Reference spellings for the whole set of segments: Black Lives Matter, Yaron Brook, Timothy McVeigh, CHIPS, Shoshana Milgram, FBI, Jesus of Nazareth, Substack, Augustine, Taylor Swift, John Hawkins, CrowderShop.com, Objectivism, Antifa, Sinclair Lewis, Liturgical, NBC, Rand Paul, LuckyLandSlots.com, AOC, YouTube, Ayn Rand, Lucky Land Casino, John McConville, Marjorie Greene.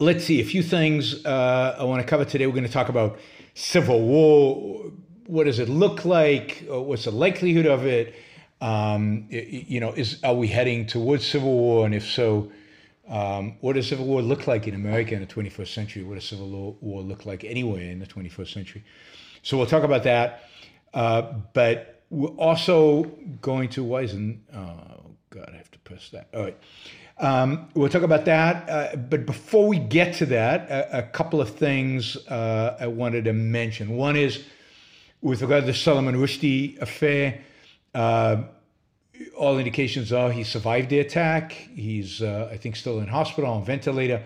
Let's see. A few things I want to cover today. We're going to talk about civil war. What does it look like? What's the likelihood of it? Are we heading towards civil war? And if so, what does civil war look like in America in the 21st century? What does civil war look like anywhere in the 21st century? So we'll talk about that. But we're also going to I have to press that. All right. We'll talk about that. But before we get to that, a couple of things I wanted to mention. One is, with regard to the Salman Rushdie affair, all indications are he survived the attack. He's, I think, still in hospital on ventilator,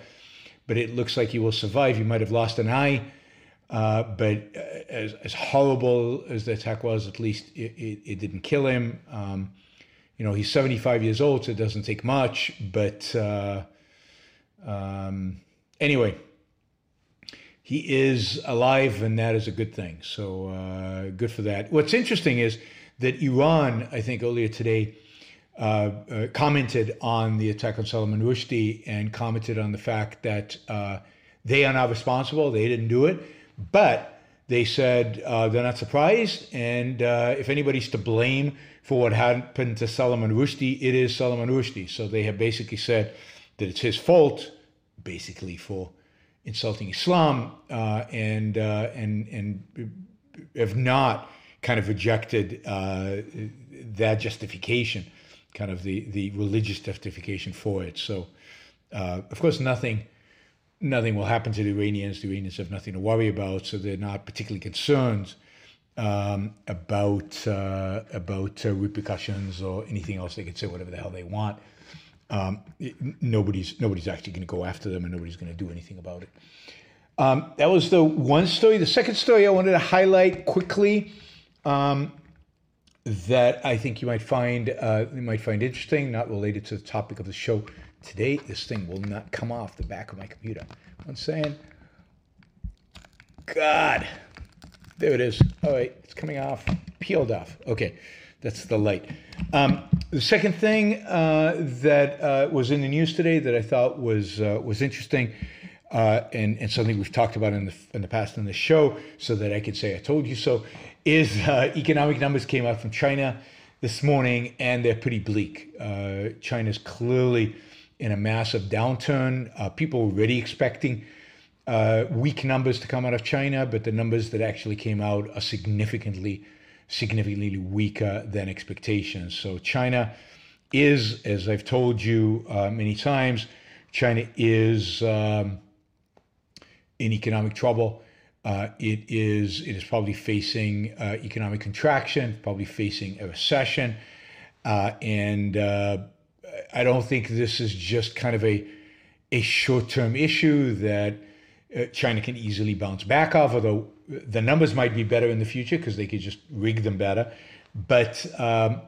but it looks like he will survive. He might have lost an eye, but as horrible as the attack was, at least it didn't kill him. He's 75 years old, so it doesn't take much. But anyway, he is alive, and that is a good thing. So good for that. What's interesting is that Iran, I think earlier today, commented on the attack on Salman Rushdie and commented on the fact that they are not responsible. They didn't do it. But they said they're not surprised. And if anybody's to blame for what happened to Salman Rushdie, it is Salman Rushdie. So they have basically said that it's his fault, basically, for insulting Islam, and have not kind of rejected that justification, kind of the religious justification for it. So, of course, nothing will happen to the Iranians. The Iranians have nothing to worry about, so they're not particularly concerned about repercussions or anything else. They can say whatever the hell they want. Nobody's actually going to go after them, and nobody's going to do anything about it. That was the one story. The second story I wanted to highlight quickly that I think you might find interesting, not related to the topic of the show today. This thing will not come off the back of my computer. I'm saying, God, there it is. All right, it's coming off, peeled off. Okay, that's the light. The second thing that was in the news today that I thought was interesting, and something we've talked about in the past in the show, so that I could say I told you so, is economic numbers came out from China this morning, and they're pretty bleak. China's clearly in a massive downturn. People were already expecting weak numbers to come out of China, but the numbers that actually came out are significantly weaker than expectations. So China is, as I've told you many times, China is in economic trouble. It is probably facing economic contraction, probably facing a recession. And I don't think this is just kind of a short-term issue that China can easily bounce back off, although the numbers might be better in the future because they could just rig them better. But I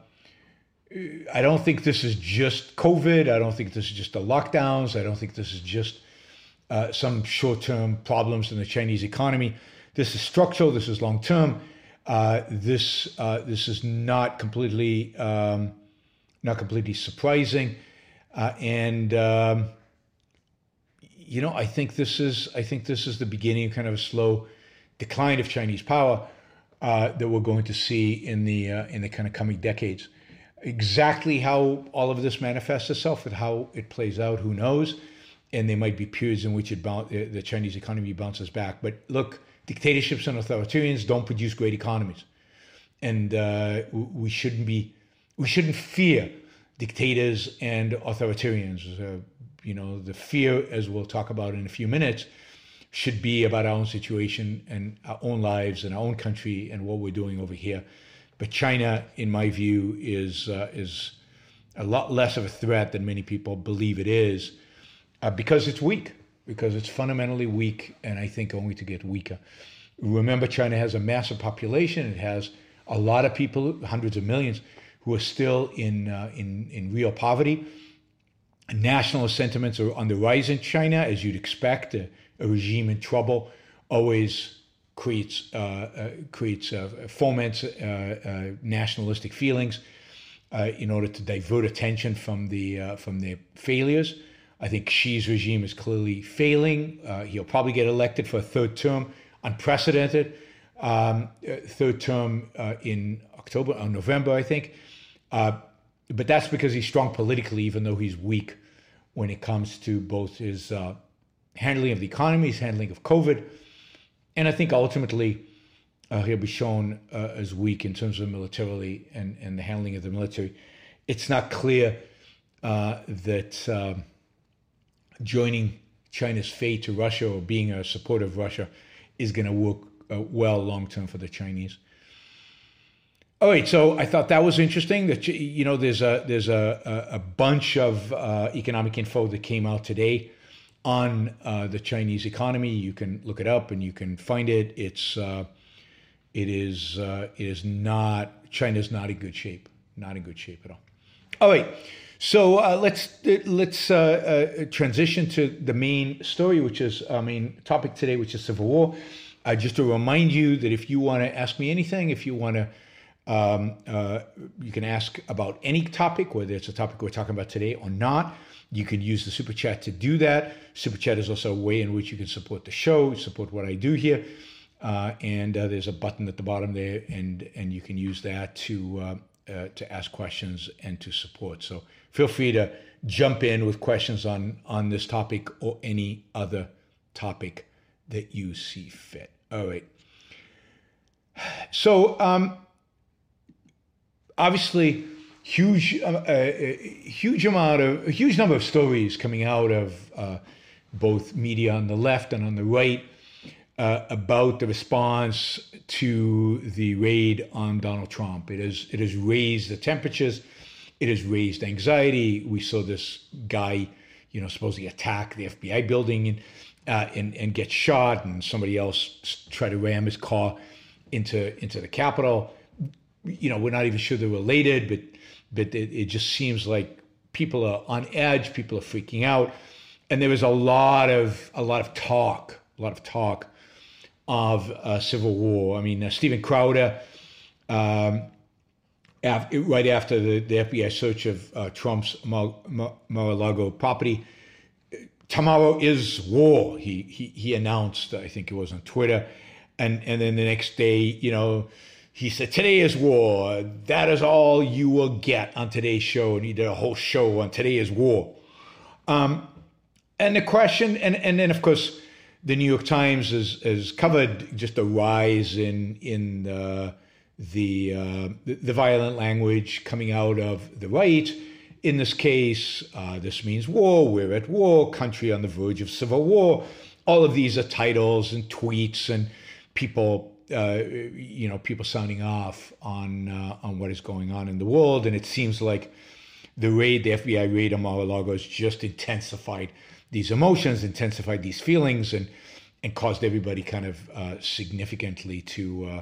don't think this is just COVID. I don't think this is just the lockdowns. I don't think this is just some short-term problems in the Chinese economy. This is structural. This is long-term. This is not completely surprising. I think this is the beginning of kind of a slow decline of Chinese power that we're going to see in the kind of coming decades. Exactly how all of this manifests itself and how it plays out, who knows? and there might be periods in which the Chinese economy bounces back. But look, dictatorships and authoritarians don't produce great economies, and we shouldn't fear dictators and authoritarians. The fear, as we'll talk about in a few minutes, should be about our own situation and our own lives and our own country and what we're doing over here. But China, in my view, is a lot less of a threat than many people believe it is, because it's weak, because it's fundamentally weak, and I think only to get weaker. Remember, China has a massive population. It has a lot of people, hundreds of millions, who are still in real poverty. Nationalist sentiments are on the rise in China, as you'd expect. A regime in trouble always foments nationalistic feelings in order to divert attention from their failures. I think Xi's regime is clearly failing. He'll probably get elected for a third term, unprecedented third term in October or November, I think. But that's because he's strong politically, even though he's weak when it comes to both his handling of the economy, his handling of COVID, and I think ultimately he'll be shown as weak in terms of militarily and the handling of the military. It's not clear that joining China's fate to Russia or being a supporter of Russia is going to work well long term for the Chinese. All right, so I thought that was interesting. That there's a bunch of economic info that came out today on the Chinese economy. You can look it up and you can find it. China's not in good shape. Not in good shape at all. All right. So let's transition to the main story, main topic today, which is civil war. Just to remind you that if you want to ask me anything, if you want to, you can ask about any topic, whether it's a topic we're talking about today or not. You can use the Super Chat to do that. Super Chat is also a way in which you can support the show, support what I do here. And there's a button at the bottom there, and you can use that to ask questions and to support. So feel free to jump in with questions on this topic or any other topic that you see fit. All right. So obviously, a huge number of stories coming out of both media on the left and on the right about the response to the raid on Donald Trump. It has raised the temperatures. It has raised anxiety. We saw this guy, supposedly attack the FBI building and get shot, and somebody else try to ram his car into the Capitol. We're not even sure they're related, but it just seems like people are on edge, people are freaking out, and there was a lot of talk of civil war. I mean, Stephen Crowder, right after the FBI search of Trump's Mar-a-Lago property, tomorrow is war. He announced, I think it was on Twitter, and then the next day, he said, today is war. That is all you will get on today's show. And he did a whole show on today is war. And the question, and then, of course, the New York Times has covered just the rise in the violent language coming out of the right. In this case, this means war. We're at war. Country on the verge of civil war. All of these are titles and tweets and people... people sounding off on what is going on in the world, and it seems like the FBI raid on Mar-a-Lago, has just intensified these emotions, intensified these feelings, and caused everybody kind of significantly to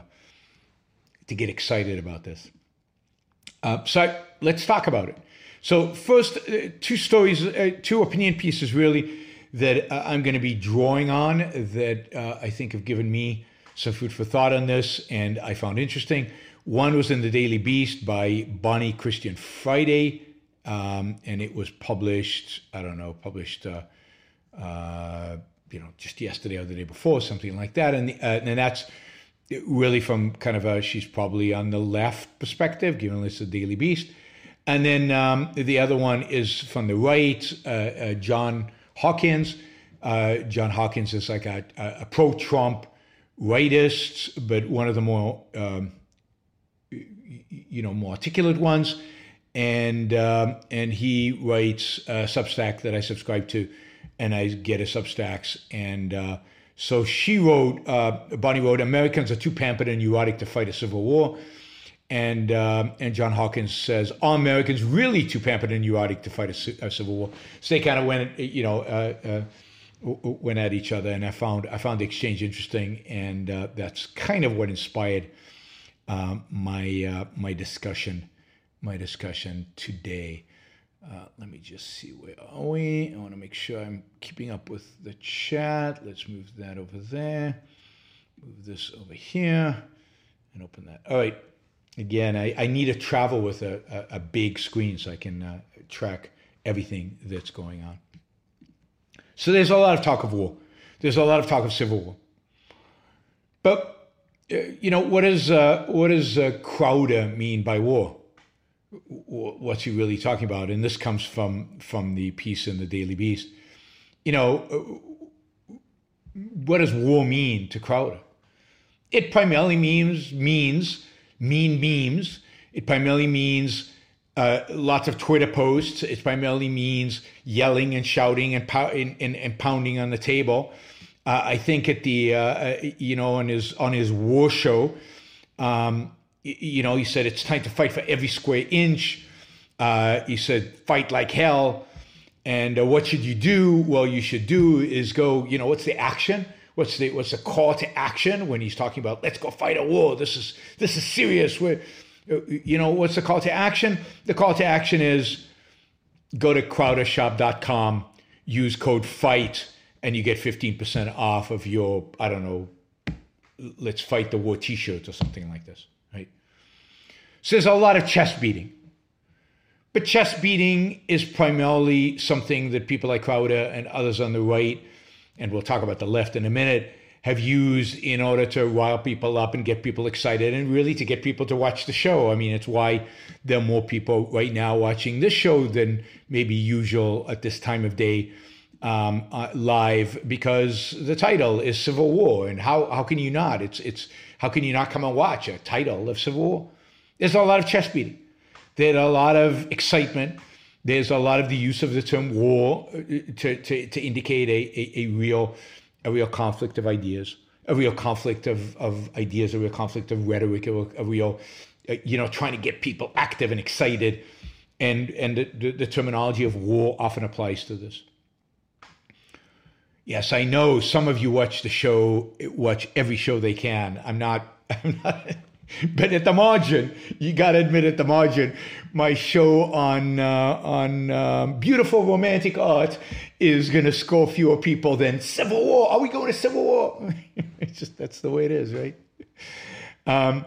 get excited about this. So let's talk about it. So first, two stories, two opinion pieces really that I'm going to be drawing on that I think have given me some food for thought on this, and I found interesting. One was in the Daily Beast by Bonnie Christian Friday, and it was published just yesterday or the day before, something like that. And that's really from kind of she's probably on the left perspective, given it's the Daily Beast. And then the other one is from the right, John Hawkins. John Hawkins is like a pro-Trump rightist, but one of the more, more articulate ones. And he writes a Substack that I subscribe to, and I get his Substacks. And so she wrote, Bonnie wrote, Americans are too pampered and neurotic to fight a civil war. And John Hawkins says, are Americans really too pampered and neurotic to fight a civil war? So they kind of went at each other, and I found the exchange interesting, and that's kind of what inspired my discussion today. Let me just see, where are we? I want to make sure I'm keeping up with the chat. Let's move that over there. Move this over here and open that. All right. Again, I need to travel with a big screen so I can track everything that's going on. So there's a lot of talk of war. There's a lot of talk of civil war. But, what does Crowder mean by war? What's he really talking about? And this comes from the piece in the Daily Beast. What does war mean to Crowder? It primarily means mean memes. It primarily means lots of Twitter posts. It primarily means yelling and shouting and pounding on the table. I think at the on his war show, he said it's time to fight for every square inch. He said fight like hell. And what should you do? Well, you should do is go. What's the action? What's the call to action when he's talking about let's go fight a war? This is serious. What's the call to action? The call to action is go to CrowderShop.com, use code FIGHT, and you get 15% off of your, I don't know, let's fight the war t-shirts or something like this, right? So there's a lot of chest beating. But chest beating is primarily something that people like Crowder and others on the right, and we'll talk about the left in a minute, have used in order to rile people up and get people excited and really to get people to watch the show. I mean, it's why there are more people right now watching this show than maybe usual at this time of day live, because the title is Civil War. And how can you not? It's how can you not come and watch a title of Civil War? There's a lot of chest beating. There's a lot of excitement. There's a lot of the use of the term war to indicate a real conflict of ideas, a real conflict of ideas, a real conflict of rhetoric, a real trying to get people active and excited. And the terminology of war often applies to this. Yes, I know some of you watch every show they can. I'm not but at the margin, you got to admit, at the margin, my show on beautiful romantic art is going to score fewer people than Civil War. Are we going to Civil War? It's just, that's the way it is, right? We've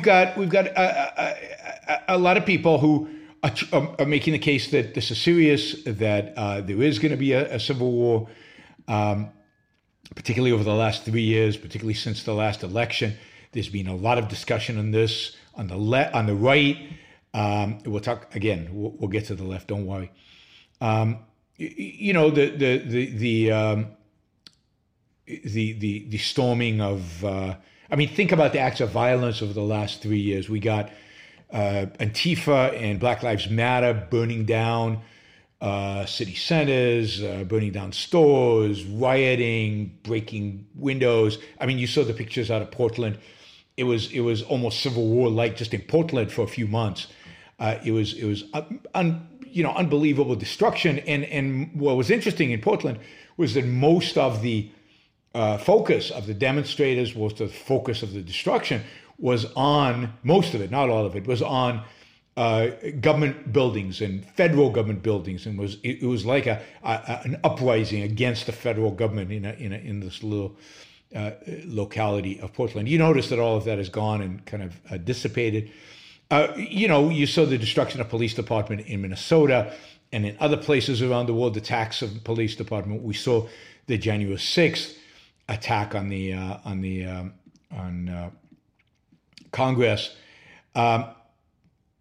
got a lot of people who are making the case that this is serious, that there is going to be a civil war. Particularly over the last 3 years, particularly since the last election, there's been a lot of discussion on this, on the right. We'll talk again. We'll get to the left. Don't worry. The storming of. Think about the acts of violence over the last 3 years. We got Antifa and Black Lives Matter burning down city centers, burning down stores, rioting, breaking windows. I mean, you saw the pictures out of Portland. It was almost Civil War-like just in Portland for a few months. It was unbelievable destruction. And what was interesting in Portland was that most of the focus of the demonstrators, most of the focus of the destruction was on, most of it, not all of it, was on government buildings and federal government buildings, and it was like an uprising against the federal government in this little locality of Portland. You notice that all of that is gone and kind of dissipated. You saw the destruction of police department in Minnesota and in other places around the world. The attacks of police department. We saw the January 6th attack on Congress.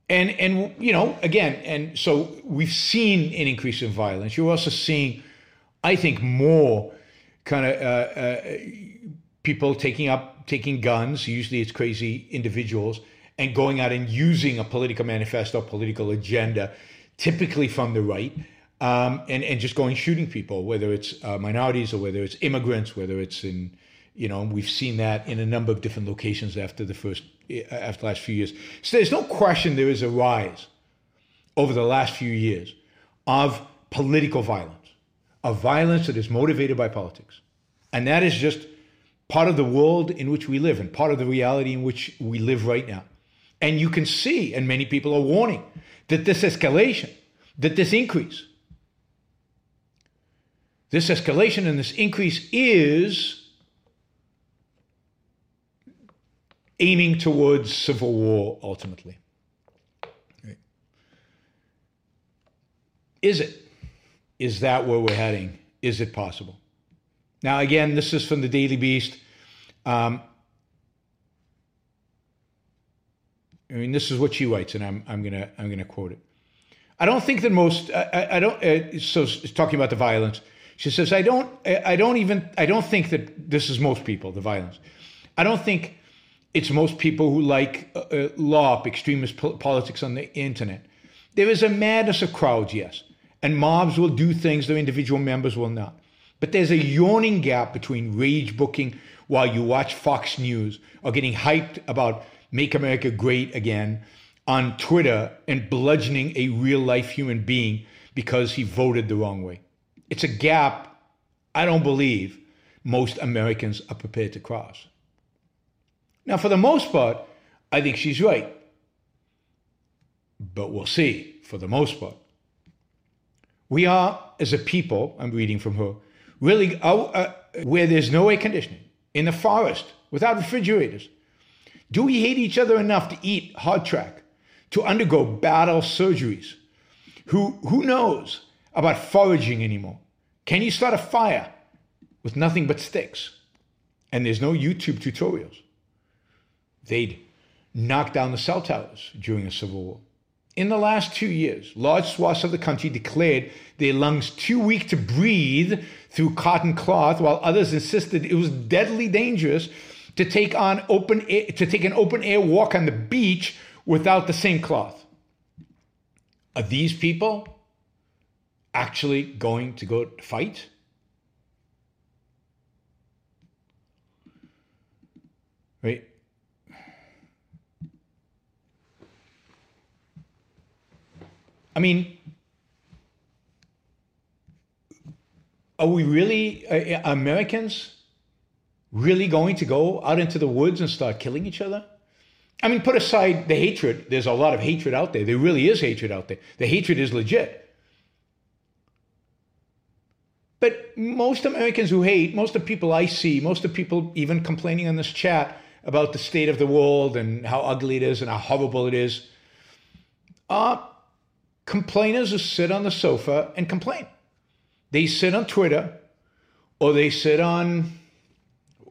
And you know, again, and so we've seen an increase in violence. You're also seeing, I think, more kind of people taking guns. Usually it's crazy individuals, and going out and using a political manifesto, political agenda, typically from the right, and just going shooting people, whether it's minorities or whether it's immigrants, whether it's in, you know, we've seen that in a number of different locations after the last few years. So there's no question there is a rise over the last few years of political violence, of violence that is motivated by politics. And that is just part of the world in which we live and part of the reality in which we live right now. And you can see, and many people are warning, that this escalation, that this escalation and this increase is aiming towards civil war, ultimately. Right. Is it? Is that where we're heading? Is it possible? Now, again, this is from the Daily Beast. I mean, this is what she writes, and I'm gonna quote it. I don't think that most. I don't. So talking about the violence, she says, I don't think that this is most people. The violence. I don't think it's most people who like LARP, extremist politics on the internet. There is a madness of crowds, yes, and mobs will do things their individual members will not. But there's a yawning gap between rage booking while you watch Fox News or getting hyped about Make America Great Again on Twitter and bludgeoning a real-life human being because he voted the wrong way. It's a gap I don't believe most Americans are prepared to cross. Now, for the most part, I think she's right. But we'll see, for the most part. We are, as a people, I'm reading from her, really where there's no air conditioning, in the forest, without refrigerators. Do we hate each other enough to eat hard track, to undergo battle surgeries? Who knows about foraging anymore? Can you start a fire with nothing but sticks? And there's no YouTube tutorials. They'd knocked down the cell towers during the Civil War. In the last 2 years, large swaths of the country declared their lungs too weak to breathe through cotton cloth, while others insisted it was deadly dangerous to take an open air walk on the beach without the same cloth. Are these people actually going to go fight? Right? I mean, are we really, Americans, really going to go out into the woods and start killing each other? I mean, put aside the hatred. There's a lot of hatred out there. There really is hatred out there. The hatred is legit. But most Americans who hate, most of the people I see, most of the people even complaining on this chat about the state of the world and how ugly it is and how horrible it is, are complainers who sit on the sofa and complain. They sit on Twitter or they sit on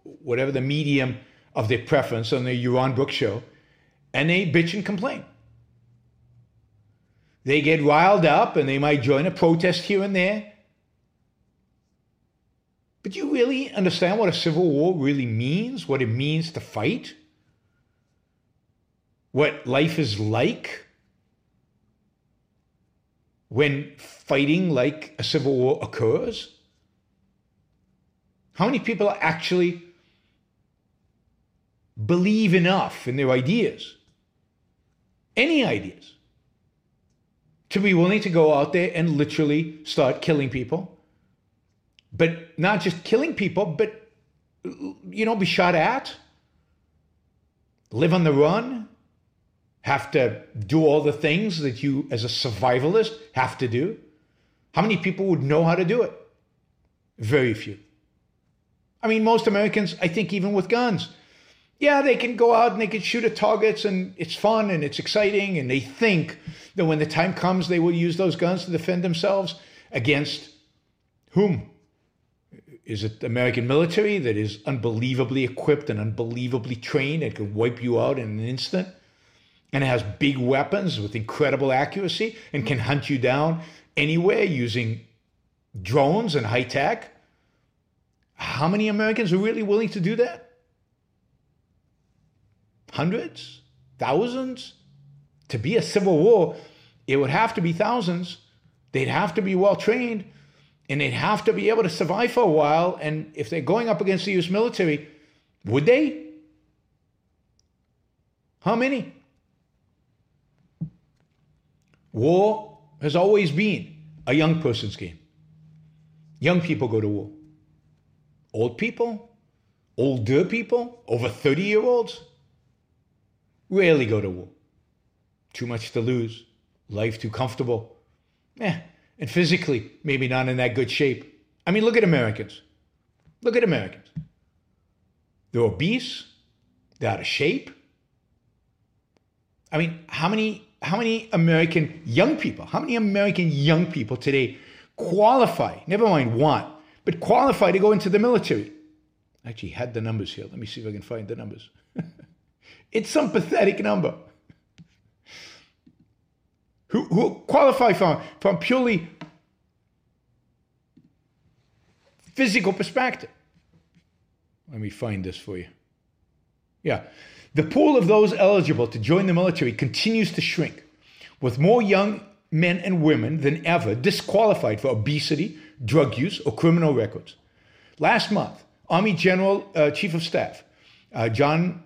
whatever the medium of their preference on the Yaron Brook show, and they bitch and complain. They get riled up and they might join a protest here and there. But do you really understand what a civil war really means? What it means to fight? What life is like when fighting like a civil war occurs? How many people actually believe enough in their ideas, any ideas, to be willing to go out there and literally start killing people? But not just killing people, but, you know, be shot at, live on the run, have to do all the things that you, as a survivalist, have to do. How many people would know how to do it? Very few. I mean, most Americans, I think, even with guns, yeah, they can go out and they can shoot at targets and it's fun and it's exciting, and they think that when the time comes, they will use those guns to defend themselves against whom? Is it the American military that is unbelievably equipped and unbelievably trained and can wipe you out in an instant? and has big weapons with incredible accuracy and can hunt you down anywhere using drones and high tech. How many Americans are really willing to do that? Hundreds? Thousands? To be a civil war, it would have to be thousands. They'd have to be well trained, and they'd have to be able to survive for a while. And if they're going up against the U.S. military, would they? How many? War has always been a young person's game. Young people go to war. Old people, older people, over 30-year-olds rarely go to war. Too much to lose. Life too comfortable. And physically, maybe not in that good shape. I mean, look at Americans. Look at Americans. They're obese. They're out of shape. I mean, how many American young people, today qualify, never mind want, but qualify to go into the military? I actually had the numbers here. Let me see if I can find the numbers. It's some pathetic number. Who qualify from purely physical perspective. Let me find this for you. Yeah. The pool of those eligible to join the military continues to shrink, with more young men and women than ever disqualified for obesity, drug use, or criminal records. Last month, Army General Chief of Staff John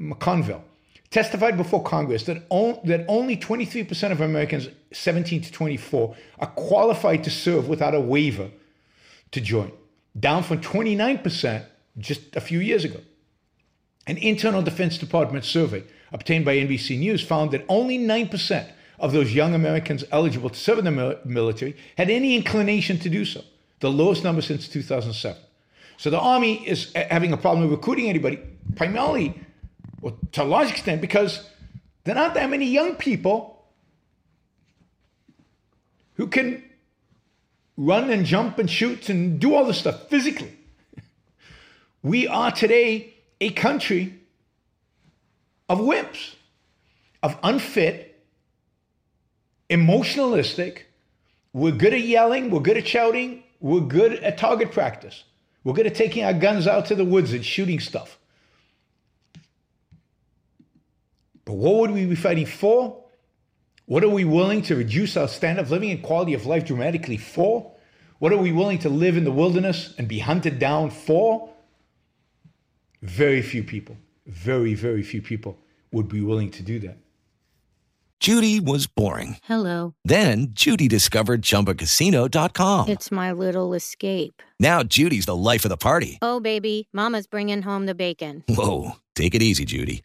McConville testified before Congress that only 23% of Americans 17 to 24 are qualified to serve without a waiver to join, down from 29% just a few years ago. An internal Defense Department survey obtained by NBC News found that only 9% of those young Americans eligible to serve in the military had any inclination to do so, the lowest number since 2007. So the Army is having a problem recruiting anybody, primarily, or to a large extent, because there aren't that many young people who can run and jump and shoot and do all this stuff physically. We are today a country of wimps, of unfit, emotionalistic. We're good at yelling, we're good at shouting, we're good at target practice. We're good at taking our guns out to the woods and shooting stuff. But what would we be fighting for? What are we willing to reduce our standard of living and quality of life dramatically for? What are we willing to live in the wilderness and be hunted down for? Very few people, very, very few people would be willing to do that. Judy was boring. Hello. Then Judy discovered Chumbacasino.com. It's my little escape. Now Judy's the life of the party. Oh, baby, mama's bringing home the bacon. Whoa, take it easy, Judy.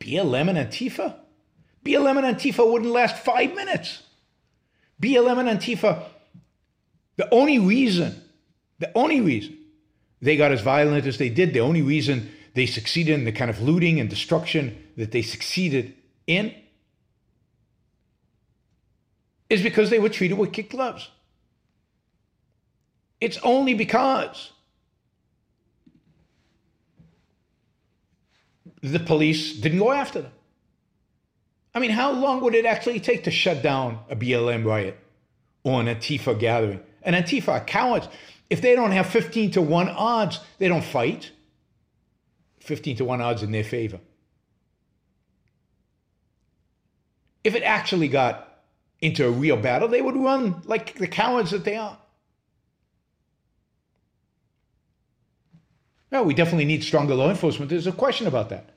BLM and Antifa? BLM and Antifa wouldn't last 5 minutes. BLM and Antifa, the only reason they got as violent as they did, the only reason they succeeded in the kind of looting and destruction that they succeeded in is because they were treated with kid gloves. It's only because the police didn't go after them. I mean, how long would it actually take to shut down a BLM riot or an Antifa gathering? And Antifa are cowards. If they don't have 15-1 odds, they don't fight. 15-1 odds in their favor. If it actually got into a real battle, they would run like the cowards that they are. Yeah, we definitely need stronger law enforcement. There's a question about that.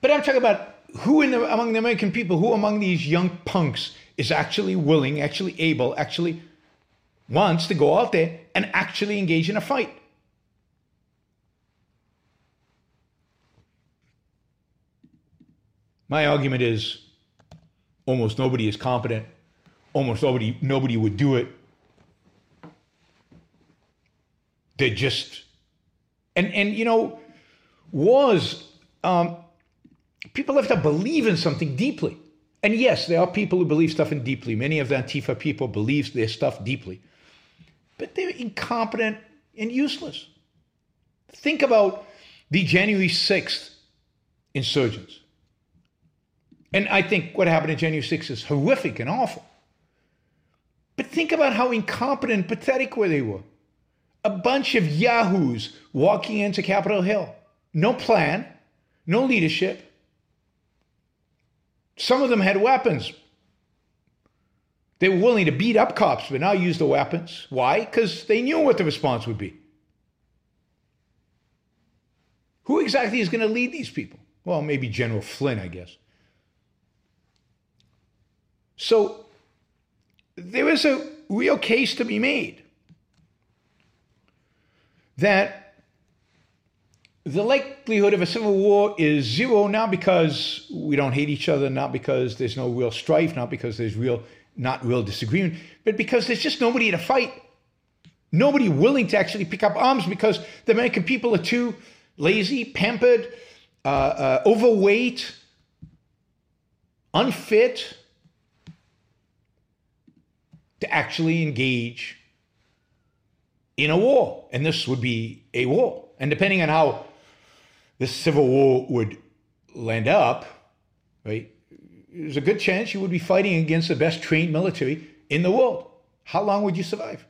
But I'm talking about who among the American people, who among these young punks is actually willing, actually able, actually wants to go out there and actually engage in a fight. My argument is almost nobody is competent. Almost nobody would do it. They're just, and you know, wars, people have to believe in something deeply. And yes, there are people who believe stuff in deeply. Many of the Antifa people believe their stuff deeply. But they're incompetent and useless. Think about the January 6th insurgents. And I think what happened on January 6th is horrific and awful. But think about how incompetent and pathetic they were. A bunch of yahoos walking into Capitol Hill. No plan, no leadership. Some of them had weapons. They were willing to beat up cops, but not use the weapons. Why? Because they knew what the response would be. Who exactly is going to lead these people? Well, maybe General Flynn, I guess. So there is a real case to be made that the likelihood of a civil war is zero, not because we don't hate each other, not because there's no real strife, not because there's not real disagreement, but because there's just nobody to fight. Nobody willing to actually pick up arms because the American people are too lazy, pampered, overweight, unfit to actually engage in a war. And this would be a war. And depending on how this civil war would land up, right, there's a good chance you would be fighting against the best trained military in the world. How long would you survive?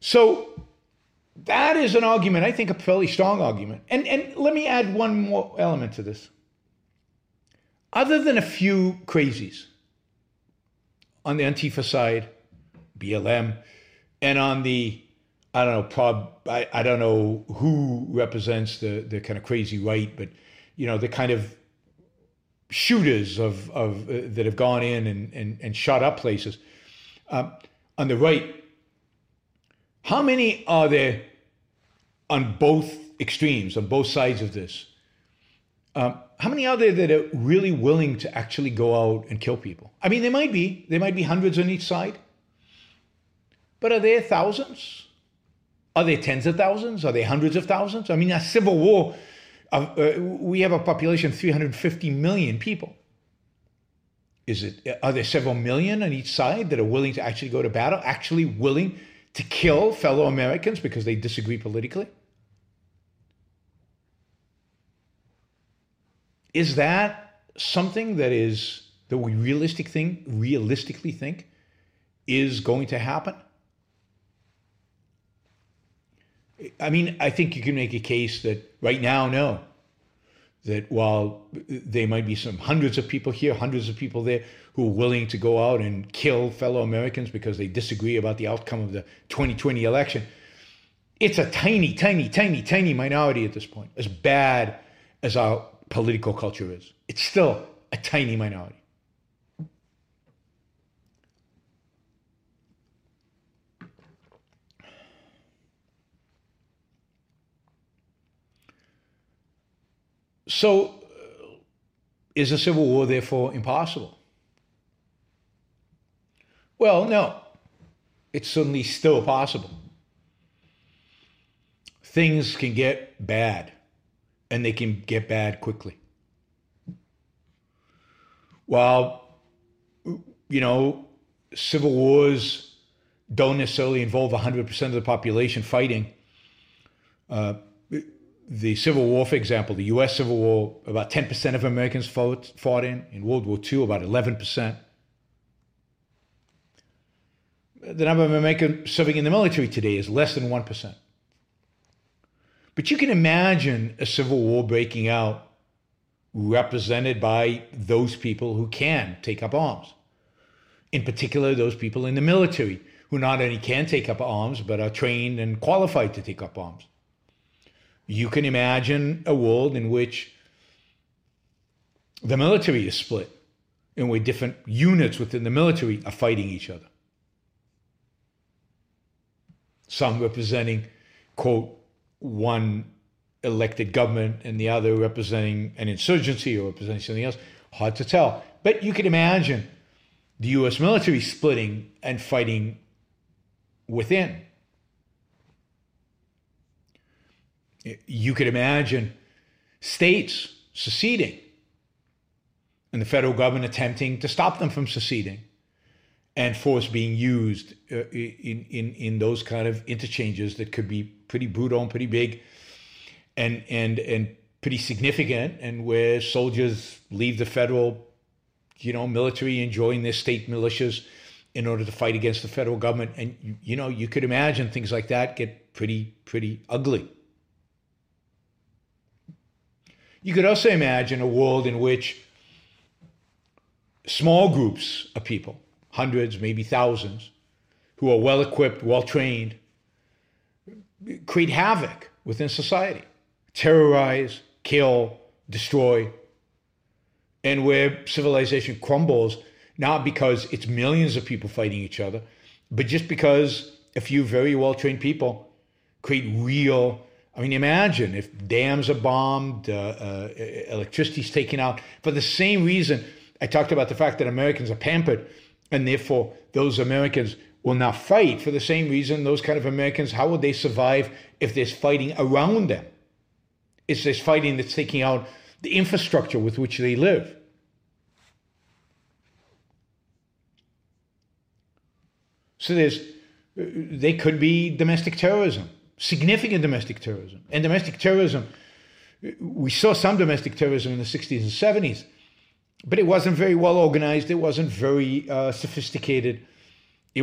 So that is an argument, I think a fairly strong argument. And let me add one more element to this. Other than a few crazies on the Antifa side, BLM, and on the, I don't know who represents the kind of crazy right, but, you know, the kind of shooters of that have gone in and shot up places on the right. How many are there on both extremes, on both sides of this? How many are there that are really willing to actually go out and kill people? I mean, there might be hundreds on each side. But are there thousands? Are there tens of thousands? Are there hundreds of thousands? I mean, a civil war, we have a population of 350 million people. Are there several million on each side that are willing to actually go to battle, actually willing to kill fellow Americans because they disagree politically? Is that something that we realistically think is going to happen? I mean, I think you can make a case that right now, no. That while there might be some hundreds of people here, hundreds of people there who are willing to go out and kill fellow Americans because they disagree about the outcome of the 2020 election, it's a tiny, tiny, tiny, tiny minority at this point. As bad as our political culture is, it's still a tiny minority. So is a civil war therefore impossible? Well, no. It's certainly still possible. Things can get bad, and they can get bad quickly. While, you know, civil wars don't necessarily involve 100% of the population fighting, the Civil War, for example, the U.S. Civil War, about 10% of Americans fought in. In World War II, about 11%. The number of Americans serving in the military today is less than 1%. But you can imagine a civil war breaking out represented by those people who can take up arms. in particular those people in the military who not only can take up arms but are trained and qualified to take up arms. You can imagine a world in which the military is split and where different units within the military are fighting each other. Some representing, quote, one elected government and the other representing an insurgency or representing something else. Hard to tell. But you can imagine the U.S. military splitting and fighting within. You could imagine states seceding and the federal government attempting to stop them from seceding, and force being used in those kind of interchanges that could be pretty brutal and pretty big and pretty significant, and where soldiers leave the federal military and join their state militias in order to fight against the federal government. And, you could imagine things like that get pretty ugly. You could also imagine a world in which small groups of people, hundreds, maybe thousands, who are well-equipped, well-trained, create havoc within society, terrorize, kill, destroy, and where civilization crumbles, not because it's millions of people fighting each other, but just because a few very well-trained people create real... imagine if dams are bombed, electricity's taken out. For the same reason, I talked about the fact that Americans are pampered, and therefore those Americans will not fight. For the same reason, those kind of Americans, how would they survive if there's fighting around them? It's this fighting that's taking out the infrastructure with which they live. So they could be domestic terrorism, significant domestic terrorism. And domestic terrorism, we saw some domestic terrorism in the 60s and 70s, but it wasn't very well organized. It wasn't very sophisticated. It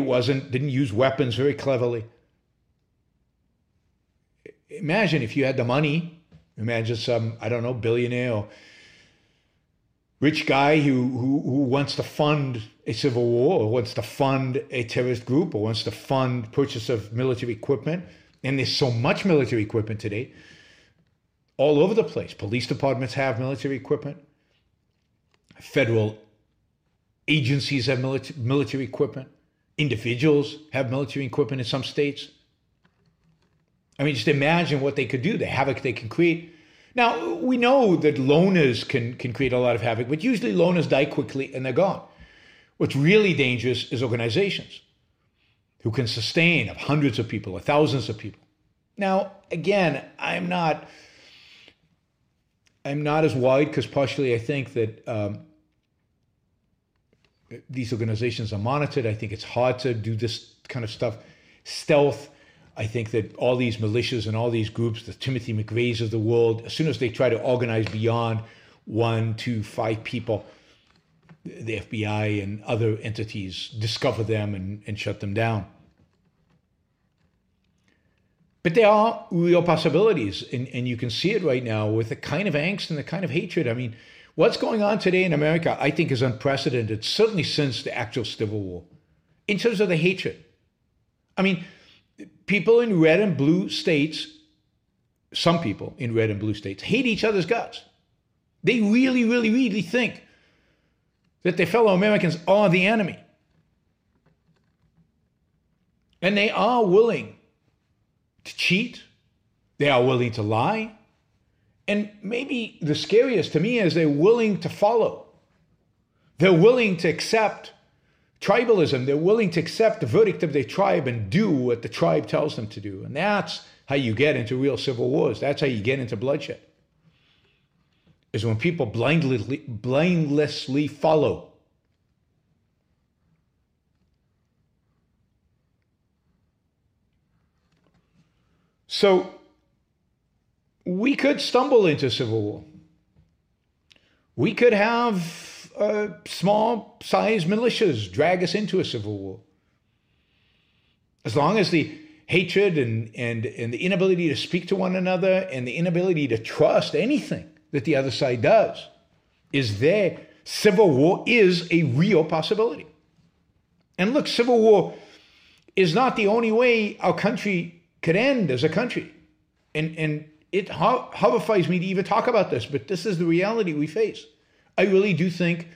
didn't use weapons very cleverly. Imagine if you had the money. Imagine some, billionaire or rich guy who wants to fund a civil war, or wants to fund a terrorist group, or wants to fund purchase of military equipment. And there's so much military equipment today, all over the place. Police departments have military equipment. Federal agencies have military equipment. Individuals have military equipment in some states. Just imagine what they could do, the havoc they can create. Now, we know that loners can create a lot of havoc, but usually loners die quickly and they're gone. What's really dangerous is organizations who can sustain hundreds of people or thousands of people. Now, again, I'm not as wide, because partially I think that these organizations are monitored. I think it's hard to do this kind of stuff stealth. I think that all these militias and all these groups, the Timothy McVeighs of the world, as soon as they try to organize beyond 1 to 5 people, the FBI and other entities discover them and shut them down. But there are real possibilities, and you can see it right now with the kind of angst and the kind of hatred. What's going on today in America, I think, is unprecedented, certainly since the actual Civil War, in terms of the hatred. People in red and blue states, some people in red and blue states, hate each other's guts. They really, really, really think that their fellow Americans are the enemy. And they are willing to cheat. They are willing to lie. And maybe the scariest to me is they're willing to follow. They're willing to accept tribalism. They're willing to accept the verdict of their tribe and do what the tribe tells them to do. And that's how you get into real civil wars. That's how you get into bloodshed, is when people blindlessly follow. So we could stumble into civil war. We could have small-sized militias drag us into a civil war. As long as the hatred and the inability to speak to one another and the inability to trust anything that the other side does is there, civil war is a real possibility. And look, civil war is not the only way our country could end as a country. And it horrifies me to even talk about this, but this is the reality we face. I really do think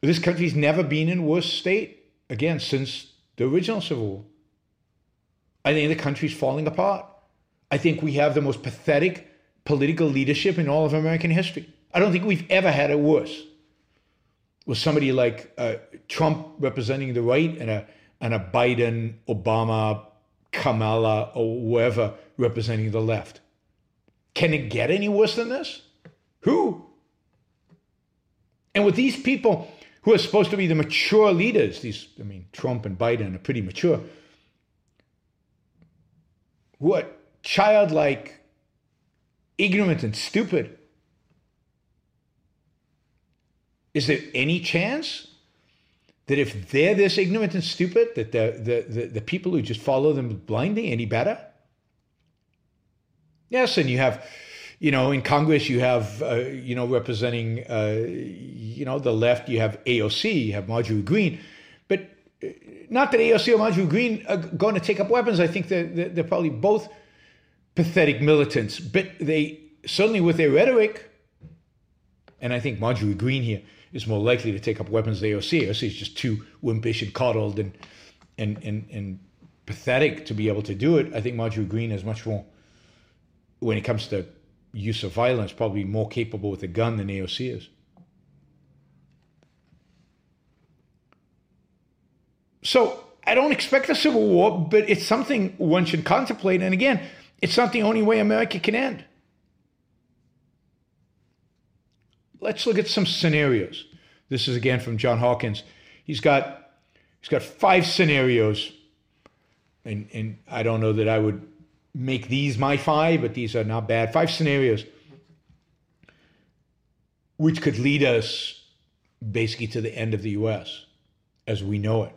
this country's never been in worse state, again, since the original Civil War. I think the country's falling apart. I think we have the most pathetic political leadership in all of American history. I don't think we've ever had it worse. With somebody like Trump representing the right and a Biden, Obama, Kamala, or whoever representing the left. Can it get any worse than this? Who? And with these people who are supposed to be the mature leaders, Trump and Biden are pretty mature, who are childlike, ignorant, and stupid, is there any chance that if they're this ignorant and stupid, that the people who just follow them blindly any better? Yes, and you have, in Congress you have, representing, the left, you have AOC, you have Marjorie Greene, but not that AOC or Marjorie Greene are going to take up weapons. I think they're probably both pathetic militants, but they certainly with their rhetoric, and I think Marjorie Greene here is more likely to take up weapons than AOC. AOC is just too wimpish and coddled and pathetic to be able to do it. I think Marjorie Greene is much more, when it comes to use of violence, probably more capable with a gun than AOC is. So I don't expect a civil war, but it's something one should contemplate. And again, it's not the only way America can end. Let's look at some scenarios. This is again from John Hawkins. He's got five scenarios, and I don't know that I would make these my five, but these are not bad. Five scenarios which could lead us basically to the end of the U.S. as we know it,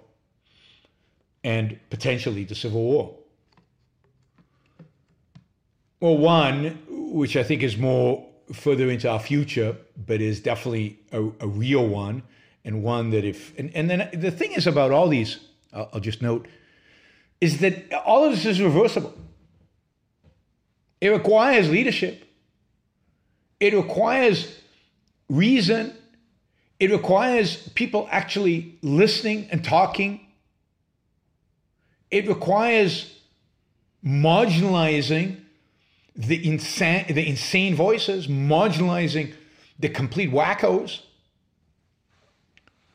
and potentially to civil war. Well, one, which I think is more further into our future, but is definitely a real one, and one that if, and then the thing is about all these, I'll just note, is that all of this is reversible. It requires leadership. It requires reason. It requires people actually listening and talking. It requires marginalizing the insane voices, marginalizing the complete wackos.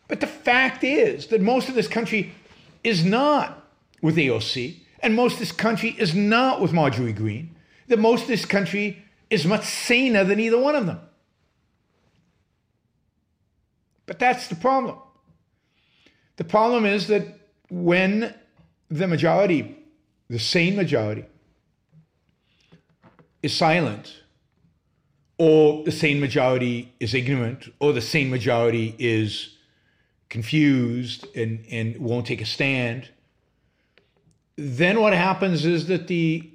But the fact is that most of this country is not with AOC, and most of this country is not with Marjorie Greene, that most of this country is much saner than either one of them. But that's the problem. The problem is that when the majority, the sane majority, is silent, or the sane majority is ignorant, or the sane majority is confused and won't take a stand, then what happens is that the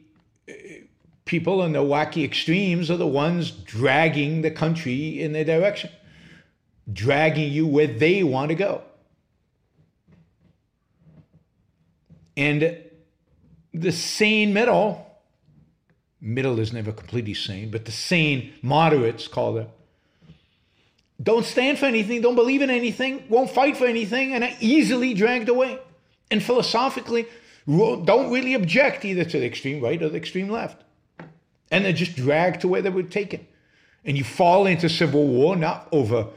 people in the wacky extremes are the ones dragging the country in their direction, dragging you where they want to go. And the sane middle is never completely sane, but the sane moderates, call them, don't stand for anything, don't believe in anything, won't fight for anything, and are easily dragged away. And philosophically, don't really object either to the extreme right or the extreme left. And they're just dragged to where they were taken. And you fall into civil war, not over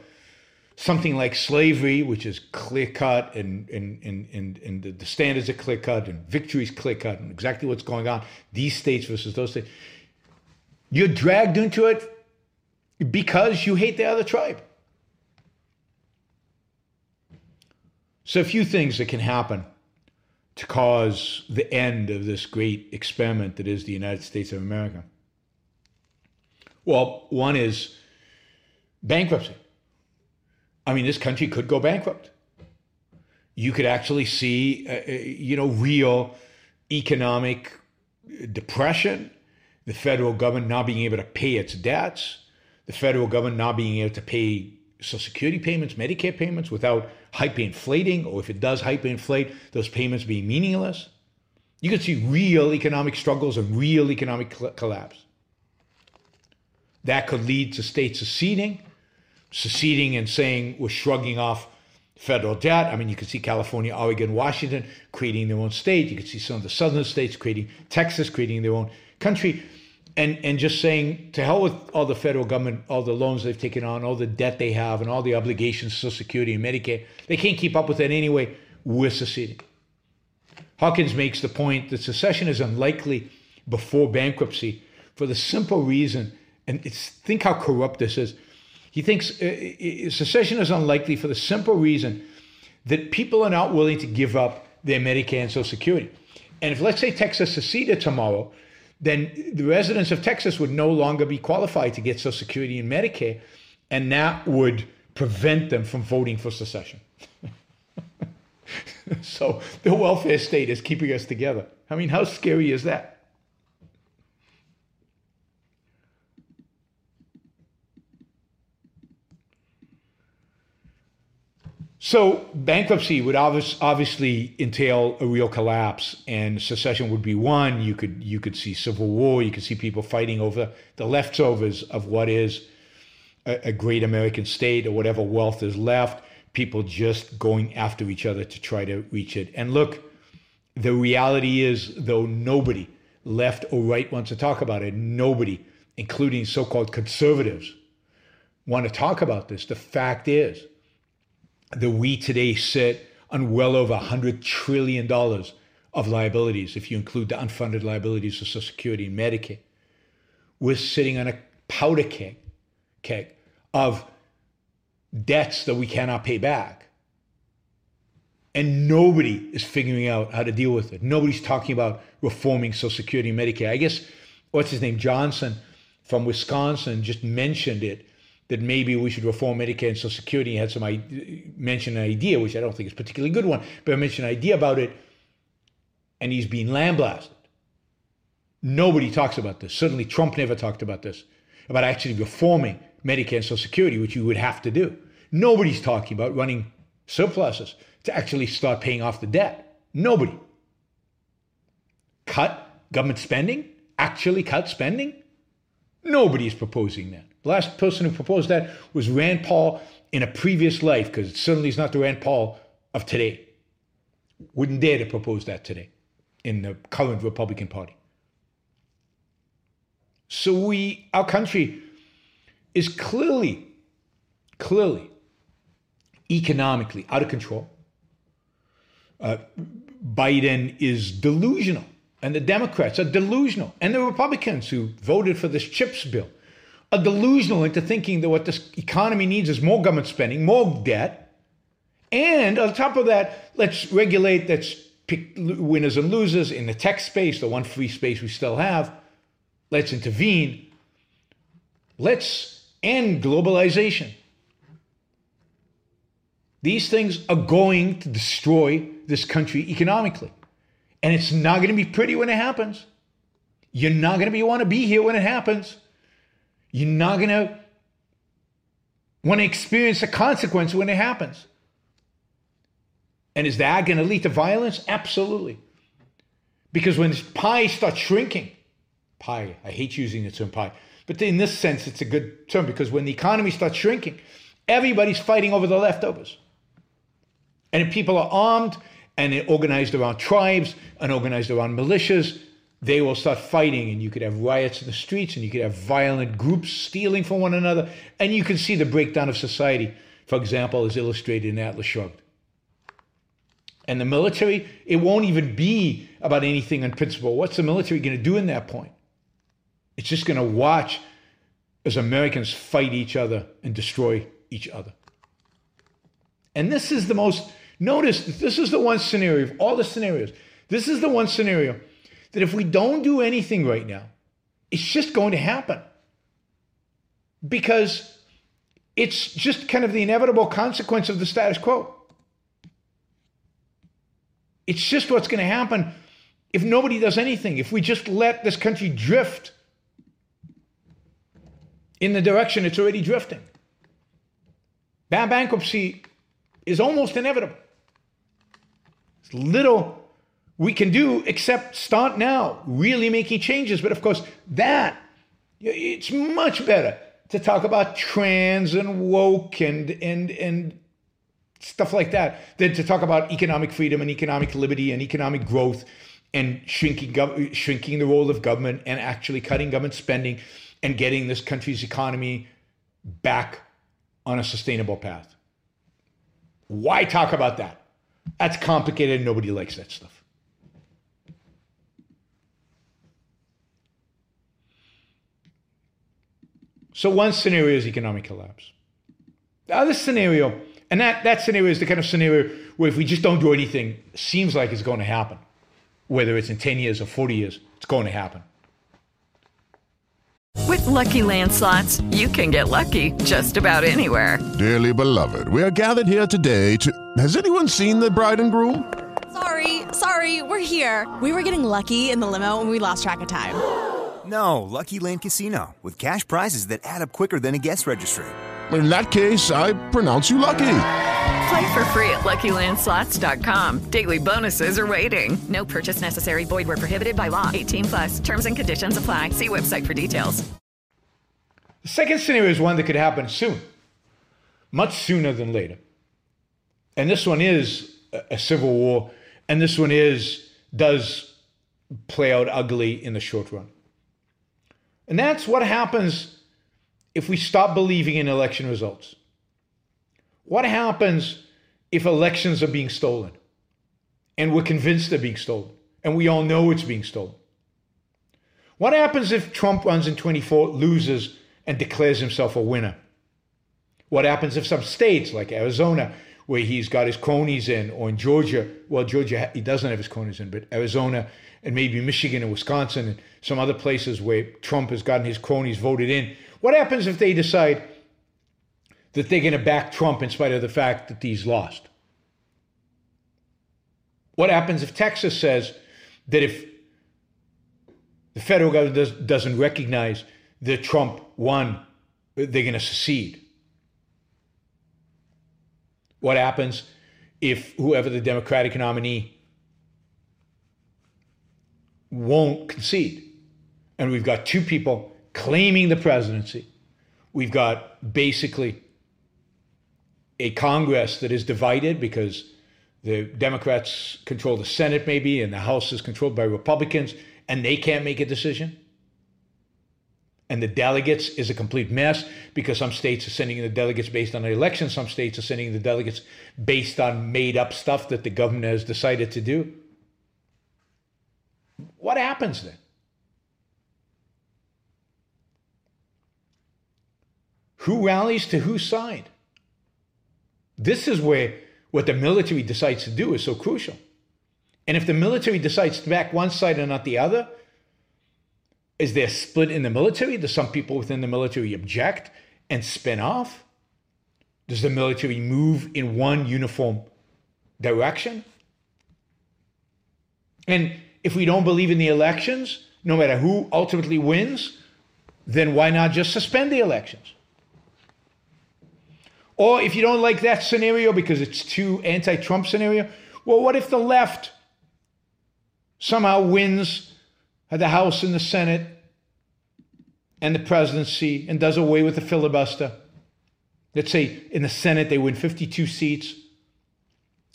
something like slavery, which is clear-cut, and the standards are clear-cut, and victory's clear-cut, and exactly what's going on, these states versus those states. You're dragged into it because you hate the other tribe. So a few things that can happen to cause the end of this great experiment that is the United States of America. Well, one is bankruptcy. This country could go bankrupt. You could actually see, real economic depression, the federal government not being able to pay its debts, the federal government not being able to pay Social Security payments, Medicare payments without hyperinflating, or if it does hyperinflate, those payments being meaningless. You can see real economic struggles and real economic collapse. That could lead to states seceding and saying we're shrugging off federal debt. I mean, you can see California, Oregon, Washington creating their own state. You can see some of the southern states creating Texas, creating their own country, and just saying to hell with all the federal government, all the loans they've taken on, all the debt they have, and all the obligations, Social Security and Medicare. They can't keep up with that anyway. We're seceding. Hawkins makes the point that secession is unlikely before bankruptcy for the simple reason, and it's, think how corrupt this is. He thinks secession is unlikely for the simple reason that people are not willing to give up their Medicare and Social Security. And if, let's say, Texas seceded tomorrow, then the residents of Texas would no longer be qualified to get Social Security and Medicare, and that would prevent them from voting for secession. So the welfare state is keeping us together. I mean, how scary is that? So bankruptcy would obviously entail a real collapse, and secession would be one. You could see civil war. You could see people fighting over the leftovers of what is a great American state, or whatever wealth is left. People just going after each other to try to reach it. And look, the reality is, though, nobody, left or right, wants to talk about it. Nobody, including so-called conservatives, want to talk about this. The fact is that we today sit on well over $100 trillion of liabilities, if you include the unfunded liabilities of Social Security and Medicare. We're sitting on a powder keg of debts that we cannot pay back. And nobody is figuring out how to deal with it. Nobody's talking about reforming Social Security and Medicare. I guess, what's his name, Johnson from Wisconsin just mentioned it, that maybe we should reform Medicare and Social Security. He had mentioned an idea, which I don't think is a particularly good one, but I mentioned an idea about it, and he's being lambasted. Nobody talks about this. Certainly Trump never talked about this, about actually reforming Medicare and Social Security, which you would have to do. Nobody's talking about running surpluses to actually start paying off the debt. Nobody. Cut government spending? Actually cut spending? Nobody's proposing that. The last person who proposed that was Rand Paul in a previous life, because it certainly is not the Rand Paul of today. Wouldn't dare to propose that today in the current Republican Party. So our country is clearly, economically out of control. Biden is delusional, and the Democrats are delusional, and the Republicans who voted for this CHIPS bill are delusional into thinking that what this economy needs is more government spending, more debt, and on top of that, let's regulate, let's pick winners and losers in the tech space, the one free space we still have. Let's intervene. Let's end globalization. These things are going to destroy this country economically, and it's not going to be pretty when it happens. You're not going to want to be here when it happens. You're not going to want to experience the consequence when it happens. And is that going to lead to violence? Absolutely. Because when this pie starts shrinking, I hate using the term pie, but in this sense, it's a good term, because when the economy starts shrinking, everybody's fighting over the leftovers. And if people are armed and they're organized around tribes and organized around militias, they will start fighting, and you could have riots in the streets, and you could have violent groups stealing from one another, and you can see the breakdown of society, for example, as illustrated in Atlas Shrugged. And the military, it won't even be about anything on principle. What's the military going to do in that point? It's just going to watch as Americans fight each other and destroy each other. And this is the most, notice, this is the one scenario of all the scenarios. This is the one scenario that if we don't do anything right now, it's just going to happen, because it's just kind of the inevitable consequence of the status quo. It's just what's going to happen if nobody does anything, if we just let this country drift in the direction it's already drifting. Bankruptcy is almost inevitable. It's little we can do except start now, really making changes. But of course, that, it's much better to talk about trans and woke and stuff like that than to talk about economic freedom and economic liberty and economic growth and shrinking the role of government and actually cutting government spending and getting this country's economy back on a sustainable path. Why talk about that? That's complicated and nobody likes that stuff. So one scenario is economic collapse. The other scenario, and that scenario is the kind of scenario where if we just don't do anything, seems like it's going to happen. Whether it's in 10 years or 40 years, it's going to happen. With Lucky Land Slots, you can get lucky just about anywhere. Dearly beloved, we are gathered here today to... Has anyone seen the bride and groom? Sorry, we're here. We were getting lucky in the limo and we lost track of time. No, Lucky Land Casino, with cash prizes that add up quicker than a guest registry. In that case, I pronounce you lucky. Play for free at LuckyLandSlots.com. Daily bonuses are waiting. No purchase necessary. Void where prohibited by law. 18+. Terms and conditions apply. See website for details. The second scenario is one that could happen soon. Much sooner than later. And this one is a civil war. And this one does play out ugly in the short run. And that's what happens if we stop believing in election results. What happens if elections are being stolen and we're convinced they're being stolen and we all know it's being stolen? What happens if Trump runs in 2024, loses, and declares himself a winner? What happens if some states like Arizona, where he's got his cronies in, or in Georgia, well, Georgia, he doesn't have his cronies in, but Arizona and maybe Michigan and Wisconsin and some other places where Trump has gotten his cronies voted in. What happens if they decide that they're going to back Trump in spite of the fact that he's lost? What happens if Texas says that if the federal government doesn't recognize that Trump won, they're going to secede? What happens if whoever the Democratic nominee won't concede? And we've got two people claiming the presidency. We've got basically a Congress that is divided because the Democrats control the Senate maybe and the House is controlled by Republicans and they can't make a decision. And the delegates is a complete mess because some states are sending in the delegates based on the election. Some states are sending the delegates based on made up stuff that the governor has decided to do. What happens then? Who rallies to whose side? This is where what the military decides to do is so crucial. And if the military decides to back one side and not the other, is there a split in the military? Do some people within the military object and spin off? Does the military move in one uniform direction? And if we don't believe in the elections, no matter who ultimately wins, then why not just suspend the elections? Or if you don't like that scenario because it's too anti-Trump scenario, well, what if the left somehow wins the House and the Senate and the presidency and does away with the filibuster? Let's say in the Senate they win 52 seats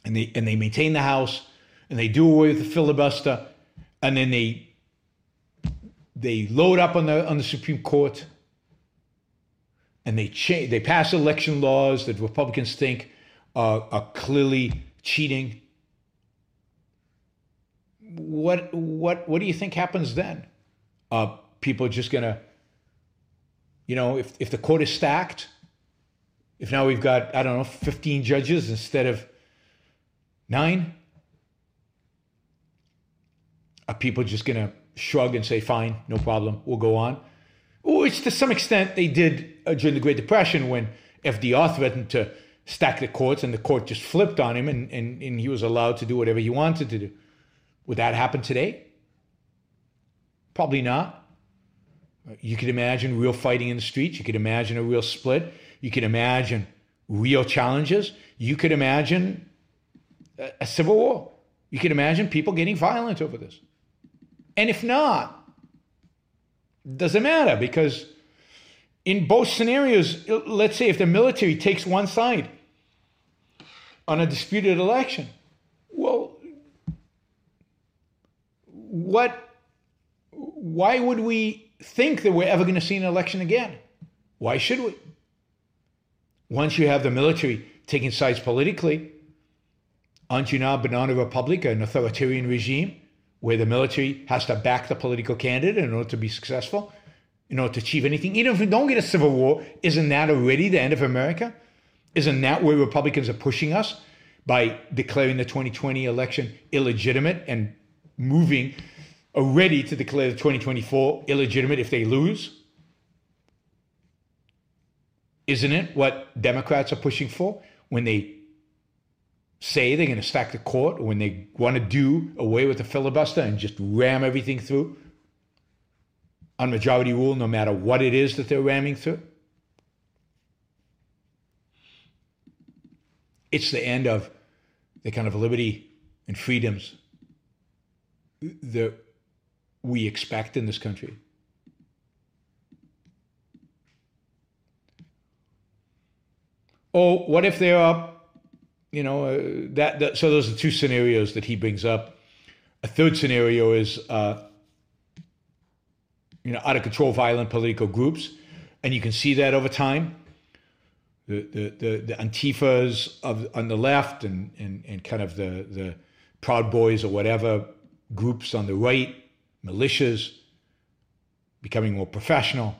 and they maintain the House and they do away with the filibuster and then they load up on the Supreme Court. And they pass election laws that Republicans think are clearly cheating. What do you think happens then? People are just going to, if the court is stacked, if now we've got, 15 judges instead of 9, are people just going to shrug and say, fine, no problem, we'll go on? Which to some extent they did during the Great Depression when FDR threatened to stack the courts and the court just flipped on him and he was allowed to do whatever he wanted to do. Would that happen today? Probably not. You could imagine real fighting in the streets. You could imagine a real split. You could imagine real challenges, you could imagine a civil war. You could imagine people getting violent over this. And if not, it doesn't matter, because in both scenarios, let's say if the military takes one side on a disputed election, well, why would we think that we're ever going to see an election again? Why should we? Once you have the military taking sides politically, aren't you now banana republic, an authoritarian regime where the military has to back the political candidate in order to be successful, in order to achieve anything? Even if we don't get a civil war, isn't that already the end of America? Isn't that where Republicans are pushing us by declaring the 2020 election illegitimate and moving already to declare the 2024 illegitimate if they lose? Isn't it what Democrats are pushing for when they say they're going to stack the court, or when they want to do away with the filibuster and just ram everything through on majority rule, no matter what it is that they're ramming through? It's the end of the kind of liberty and freedoms that we expect in this country. Oh, what if they're up? You know, so those are two scenarios that he brings up. A third scenario is, out of control, violent political groups. And you can see that over time. The Antifas on the left and kind of the Proud Boys or whatever groups on the right, militias, becoming more professional,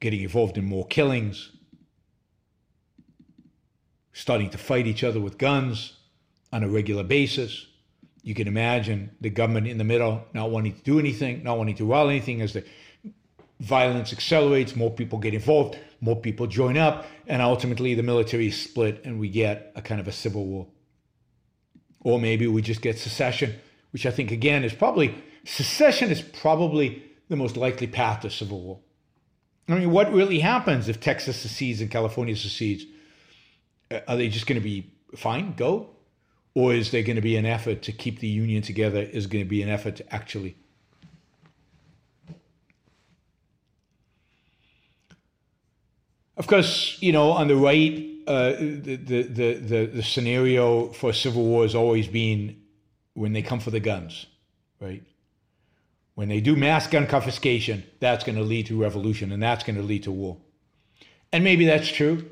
getting involved in more killings, starting to fight each other with guns on a regular basis. You can imagine the government in the middle not wanting to do anything, not wanting to allow anything as the violence accelerates, more people get involved, more people join up, and ultimately the military is split and we get a kind of a civil war. Or maybe we just get secession, which I think, again, is probably the most likely path to civil war. I mean, what really happens if Texas secedes and California secedes? Are they just going to be fine, go? Or is there going to be an effort to keep the union together? Is going to be an effort to actually... Of course, on the right, the scenario for civil war has always been when they come for the guns, right? When they do mass gun confiscation, that's going to lead to revolution, and that's going to lead to war. And maybe that's true.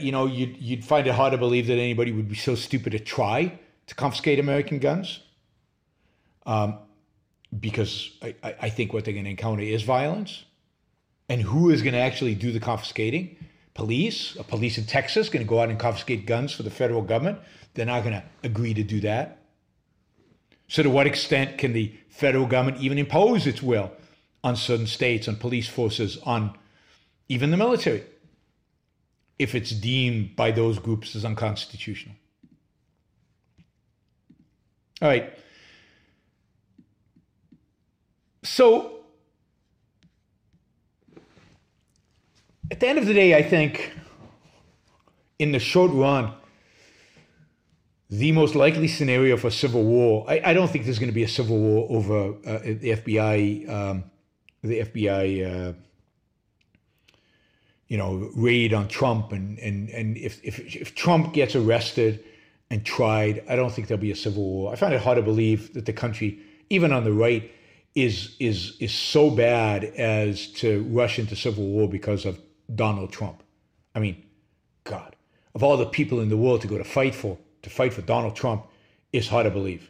You'd find it hard to believe that anybody would be so stupid to try to confiscate American guns, because I think what they're going to encounter is violence. And who is going to actually do the confiscating? Police? A police in Texas going to go out and confiscate guns for the federal government? They're not going to agree to do that. So to what extent can the federal government even impose its will on certain states, on police forces, on even the military, if it's deemed by those groups as unconstitutional? All right. So... at the end of the day, I think, in the short run, the most likely scenario for civil war, I don't think there's going to be a civil war over the FBI, raid on Trump. And if Trump gets arrested and tried, I don't think there'll be a civil war. I find it hard to believe that the country, even on the right, is so bad as to rush into civil war because of Donald Trump. I mean, God, of all the people in the world to go to fight for Donald Trump is hard to believe.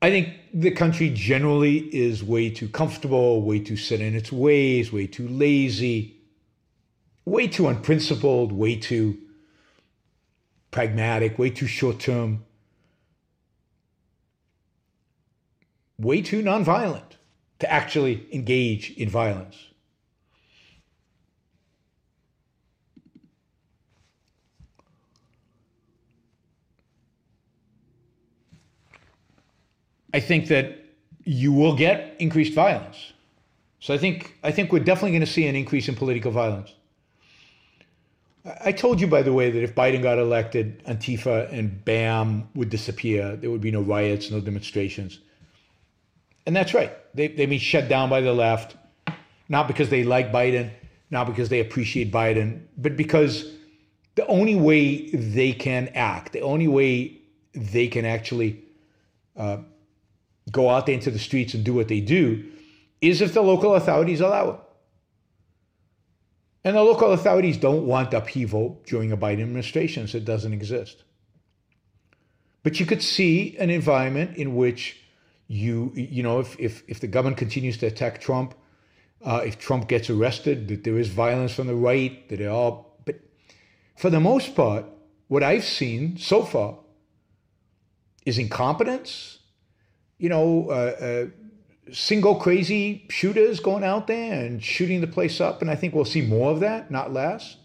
I think the country generally is way too comfortable, way too set in its ways, way too lazy, way too unprincipled, way too pragmatic, way too short-term, way too nonviolent to actually engage in violence. I think that you will get increased violence. So I think we're definitely going to see an increase in political violence. I told you, by the way, that if Biden got elected, Antifa and BAM would disappear. There would be no riots, no demonstrations. And that's right. They've been shut down by the left, not because they like Biden, not because they appreciate Biden, but because the only way they can act, the only way they can actually go out there into the streets and do what they do is if the local authorities allow it. And the local authorities don't want upheaval during a Biden administration, so it doesn't exist. But you could see an environment in which if the government continues to attack Trump, if Trump gets arrested, that there is violence from the right, that but for the most part, what I've seen so far is incompetence, single crazy shooters going out there and shooting the place up. And I think we'll see more of that, not less.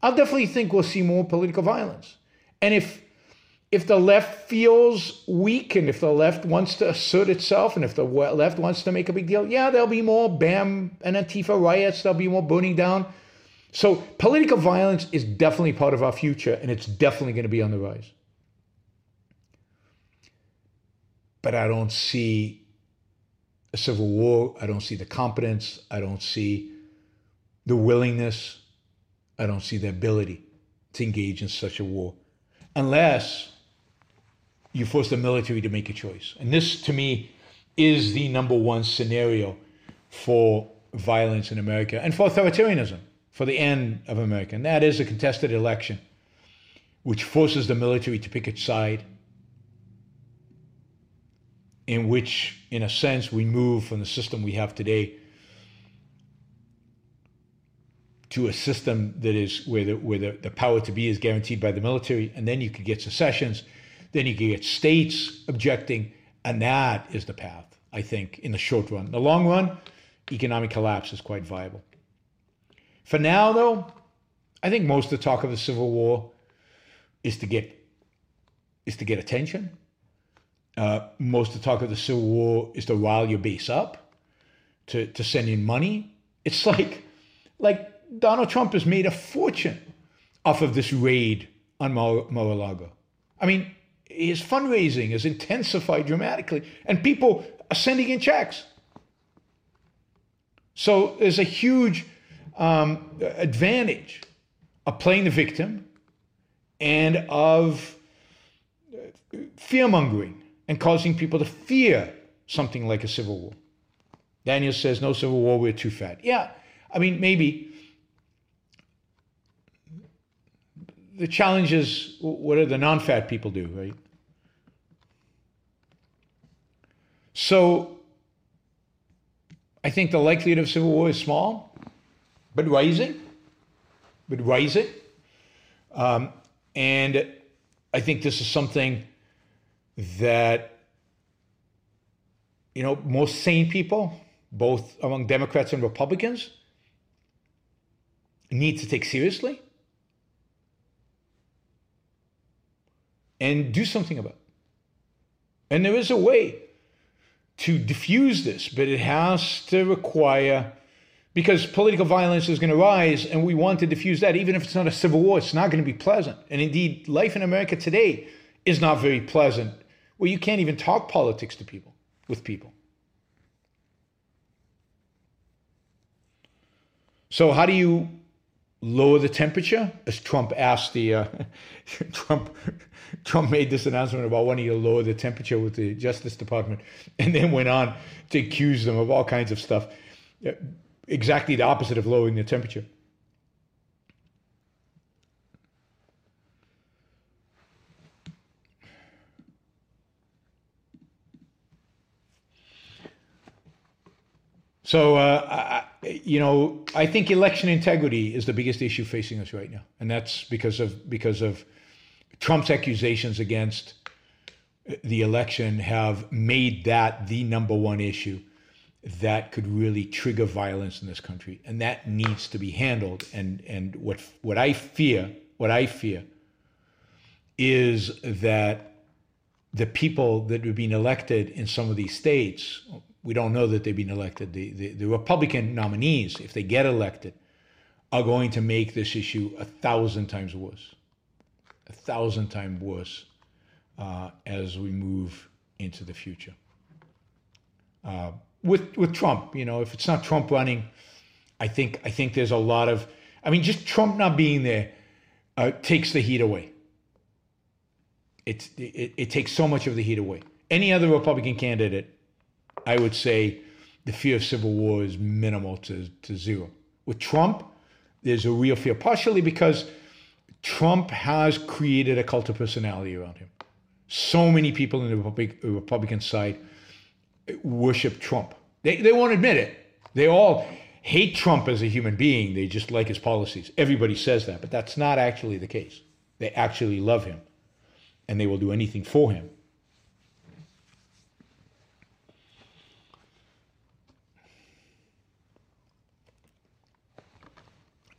I'll definitely think we'll see more political violence. And if the left feels weak, and if the left wants to assert itself, and if the left wants to make a big deal, yeah, there'll be more BAM and Antifa riots, there'll be more burning down. So political violence is definitely part of our future, and it's definitely going to be on the rise. But I don't see a civil war. I don't see the competence. I don't see the willingness. I don't see the ability to engage in such a war, unless you force the military to make a choice. And this, to me, is the number one scenario for violence in America and for authoritarianism, for the end of America. And that is a contested election, which forces the military to pick its side, in which, in a sense, we move from the system we have today to a system that is where the power to be is guaranteed by the military. And then you could get secessions, then you could get states objecting. And that is the path, I think, in the short run. In the long run, economic collapse is quite viable. For now, though, I think most of the talk of the Civil War is to get attention. Most of the talk of the Civil War is to rile your base up, to send in money. It's like Donald Trump has made a fortune off of this raid on Mar-a-Lago. I mean, his fundraising has intensified dramatically, and people are sending in checks. So there's a huge advantage of playing the victim and of fear-mongering and causing people to fear something like a civil war. Daniel says, no civil war, we're too fat. Yeah, I mean, maybe. The challenge is, what do the non-fat people do, right? So I think the likelihood of civil war is small, but rising. And I think this is something that, most sane people, both among Democrats and Republicans, need to take seriously and do something about it. And there is a way to diffuse this, but it has to require, because political violence is going to rise, and we want to diffuse that. Even if it's not a civil war, it's not going to be pleasant. And indeed, life in America today is not very pleasant, where you can't even talk politics to people, with people. So how do you lower the temperature, as Trump asked the Trump made this announcement about wanting to lower the temperature with the Justice Department, and then went on to accuse them of all kinds of stuff, exactly the opposite of lowering the temperature. So, I think election integrity is the biggest issue facing us right now. And that's because of Trump's accusations against the election have made that the number one issue that could really trigger violence in this country. And that needs to be handled. And what I fear is that the people that have been elected in some of these states, we don't know that they've been elected. The Republican nominees, if they get elected, are going to make this issue 1,000 times worse, 1,000 times worse as we move into the future. With Trump, you know, if it's not Trump running, I think there's a lot of, I mean, just Trump not being there takes the heat away. It takes so much of the heat away. Any other Republican candidate, I would say the fear of civil war is minimal to zero. With Trump, there's a real fear, partially because Trump has created a cult of personality around him. So many people in the Republican side worship Trump. They won't admit it. They all hate Trump as a human being. They just like his policies. Everybody says that, but that's not actually the case. They actually love him, and they will do anything for him.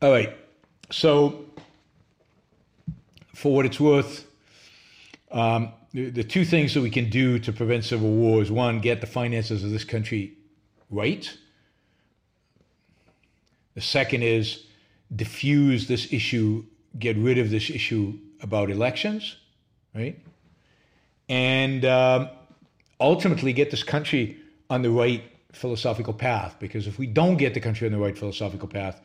All right, so for what it's worth, the two things that we can do to prevent civil war is, one, get the finances of this country right. The second is diffuse this issue, get rid of this issue about elections, right? And ultimately get this country on the right philosophical path, because if we don't get the country on the right philosophical path,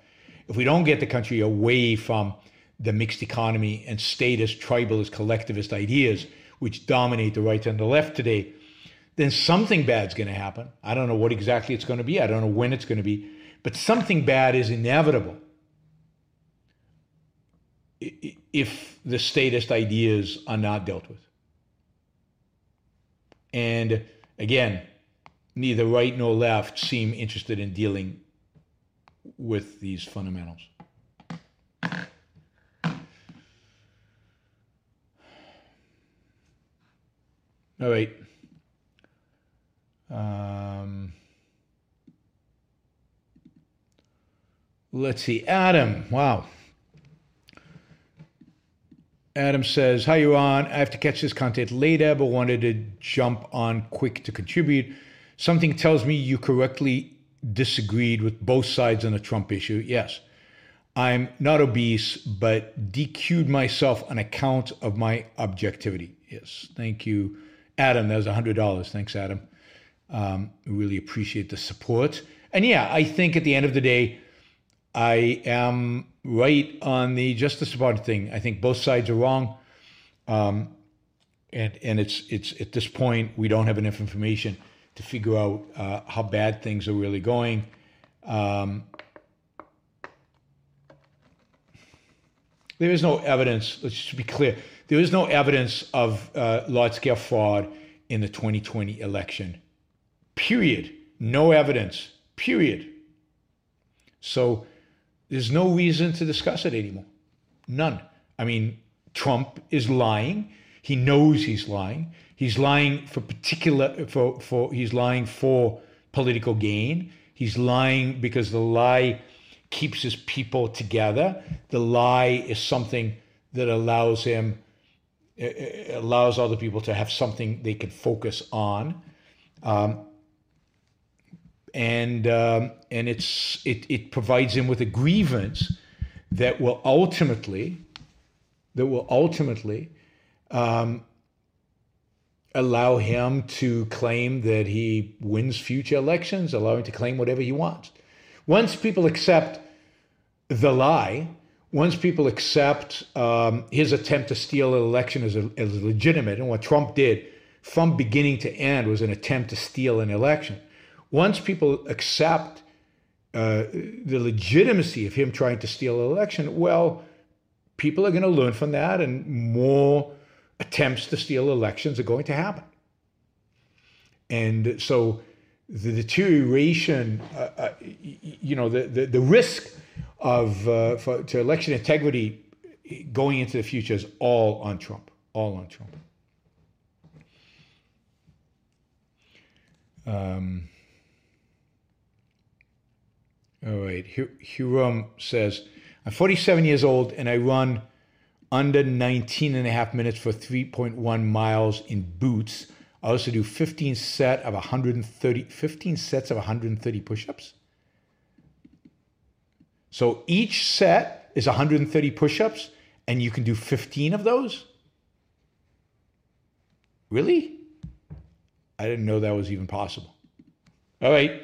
if we don't get the country away from the mixed economy and statist, tribalist, collectivist ideas which dominate the right and the left today, then something bad's going to happen. I don't know what exactly it's going to be. I don't know when it's going to be. But something bad is inevitable if the statist ideas are not dealt with. And again, neither right nor left seem interested in dealing with these fundamentals. All right. Let's see. Adam. Wow. Adam says, "Hi, Yaron. I have to catch this content later, but wanted to jump on quick to contribute. Something tells me you correctly disagreed with both sides on the Trump issue. Yes, I'm not obese, but DQ'd myself on account of my objectivity." Yes, thank you, Adam. That was $100. Thanks, Adam. Really appreciate the support. And yeah, I think at the end of the day, I am right on the Justice Department thing. I think both sides are wrong, and it's at this point we don't have enough information to figure out how bad things are really going. There is no evidence, let's just be clear, there is no evidence of large-scale fraud in the 2020 election, period. No evidence, period. So there's no reason to discuss it anymore, none. I mean, Trump is lying. He knows he's lying. He's lying for political gain. He's lying because the lie keeps his people together. The lie is something that allows him, allows other people to have something they can focus on, and it provides him with a grievance that will ultimately allow him to claim that he wins future elections, allow him to claim whatever he wants. Once people accept the lie, once people accept his attempt to steal an election as legitimate, and what Trump did from beginning to end was an attempt to steal an election. Once people accept the legitimacy of him trying to steal an election, well, people are going to learn from that, and more attempts to steal elections are going to happen. And so the deterioration, you know, the risk of to election integrity going into the future is all on Trump, all on Trump. All right, Hiram says, "I'm 47 years old and I run under 19 and a half minutes for 3.1 miles in boots. I also do 15 sets of 130 push-ups. So each set is 130 push-ups, and you can do 15 of those? Really? I didn't know that was even possible. All right,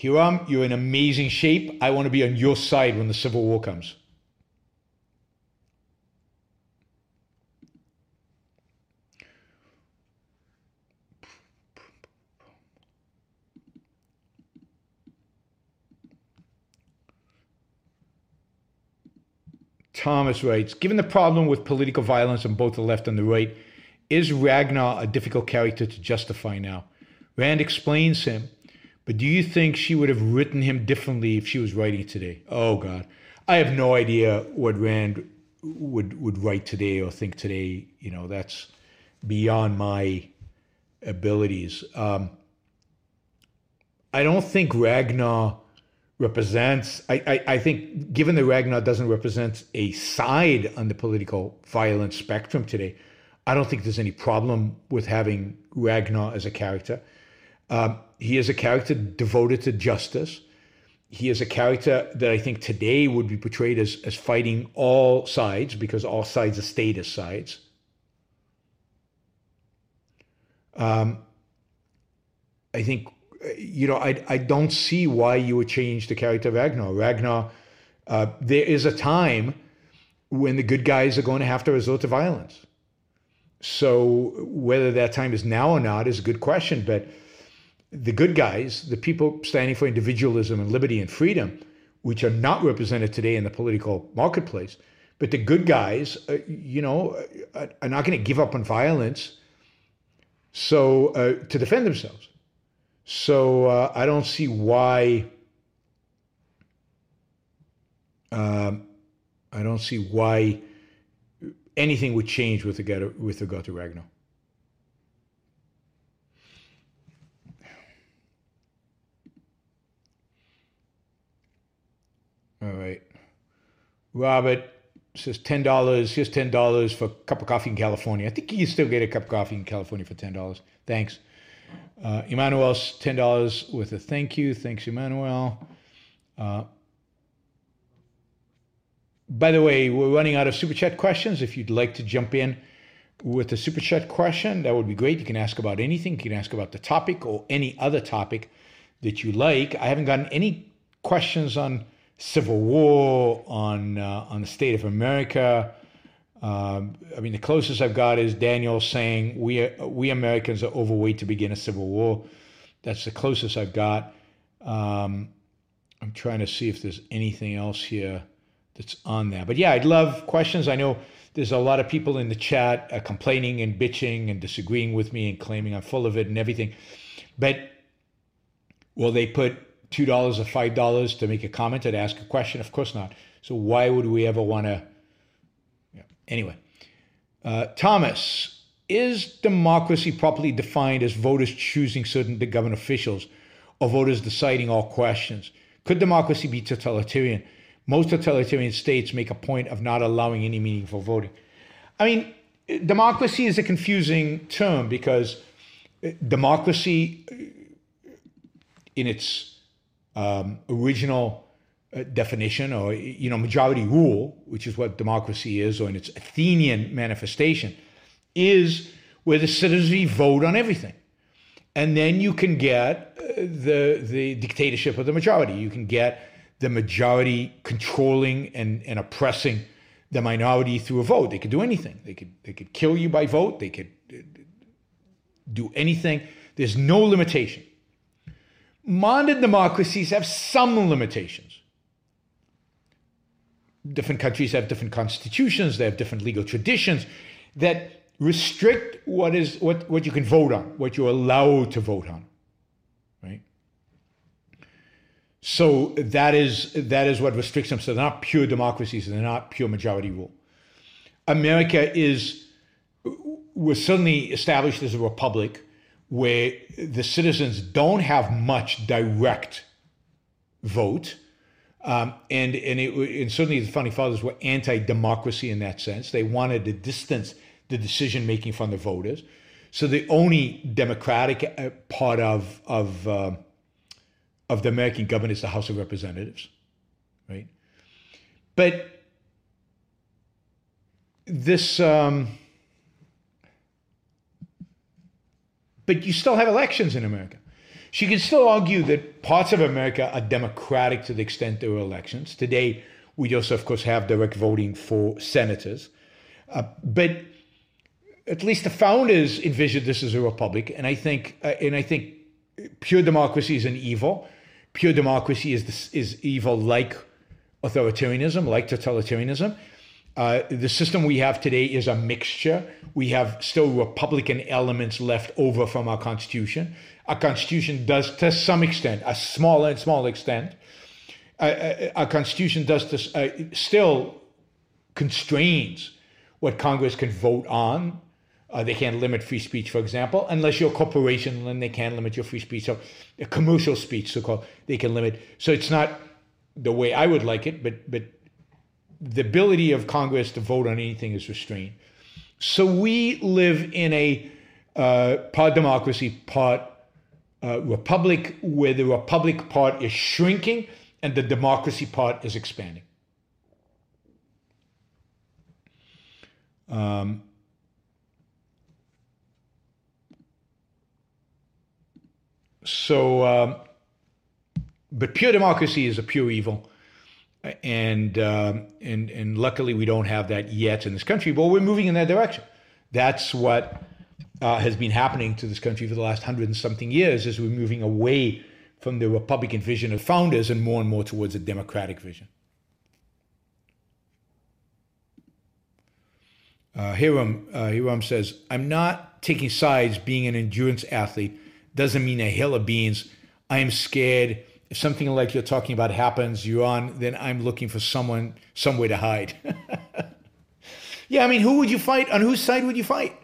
Hiram, you're in amazing shape. I want to be on your side when the Civil War comes. Thomas writes, given the problem with political violence on both the left and the right, is Ragnar a difficult character to justify now? Rand explains him, but do you think she would have written him differently if she was writing today? Oh, God. I have no idea what Rand would write today or think today. You know, that's beyond my abilities. I don't think Ragnar represents, I think given that Ragnar doesn't represent a side on the political violence spectrum today, I don't think there's any problem with having Ragnar as a character. He is a character devoted to justice. He is a character that I think today would be portrayed as fighting all sides, because all sides are status sides. I think, you know, I don't see why you would change the character of Ragnar. Ragnar, there is a time when the good guys are going to have to resort to violence. So whether that time is now or not is a good question, but the good guys, the people standing for individualism and liberty and freedom, which are not represented today in the political marketplace, but the good guys, you know, are not going to give up on violence so to defend themselves. So I don't see why. I don't see why anything would change with regard to Ragnar. All right, Robert says $10. Here's $10 for a cup of coffee in California. I think you can still get a cup of coffee in California for $10. Thanks. Emmanuel's $10 with a thank you. Thanks, Emmanuel. By the way, we're running out of Super Chat questions. If you'd like to jump in with a Super Chat question, that would be great. You can ask about anything. You can ask about the topic or any other topic that you like. I haven't gotten any questions on Civil War, on the state of America. I mean, the closest I've got is Daniel saying, we Americans are overweight to begin a civil war. That's the closest I've got. I'm trying to see if there's anything else here that's on there. But yeah, I'd love questions. I know there's a lot of people in the chat complaining and bitching and disagreeing with me and claiming I'm full of it and everything. But will they put $2 or $5 to make a comment and ask a question? Of course not. So why would we ever want to? Anyway, Thomas, is democracy properly defined as voters choosing certain government officials or voters deciding all questions? Could democracy be totalitarian? Most totalitarian states make a point of not allowing any meaningful voting. I mean, democracy is a confusing term because democracy in its original definition, or, you know, majority rule, which is what democracy is, or in its Athenian manifestation, is where the citizens vote on everything. And then you can get the dictatorship of the majority. You can get the majority controlling and oppressing the minority through a vote. They could do anything. They could kill you by vote. They could do anything. There's no limitation. Modern democracies have some limitations. Different countries have different constitutions, they have different legal traditions that restrict what you can vote on, what you're allowed to vote on, right? So that is what restricts them. So they're not pure democracies, they're not pure majority rule. America was certainly established as a republic where the citizens don't have much direct vote. And certainly the founding fathers were anti-democracy in that sense. They wanted to distance the decision-making from the voters. So the only democratic part of the American government is the House of Representatives, right? But this, but you still have elections in America. She can still argue that parts of America are democratic to the extent there are elections. Today, we also, of course, have direct voting for senators. But at least the founders envisioned this as a republic, and I think pure democracy is an evil. Pure democracy is evil, like authoritarianism, like totalitarianism. The system we have today is a mixture. We have still Republican elements left over from our Constitution. Our Constitution does, to some extent, a smaller and smaller extent, our Constitution does this, still constrains what Congress can vote on. They can't limit free speech, for example, unless you're a corporation, then they can limit your free speech. So commercial speech, so-called, they can limit. So it's not the way I would like it, but the ability of Congress to vote on anything is restrained. So we live in a part democracy, part republic, where the republic part is shrinking and the democracy part is expanding. But pure democracy is a pure evil. And luckily we don't have that yet in this country, but we're moving in that direction. That's what has been happening to this country for the last 100 and something years, as we're moving away from the Republican vision of founders and more towards a democratic vision. Hiram says, I'm not taking sides. Being an endurance athlete doesn't mean a hill of beans. I am scared. If something like you're talking about happens, you're on, then I'm looking for someone, somewhere to hide. Yeah, I mean, who would you fight? On whose side would you fight?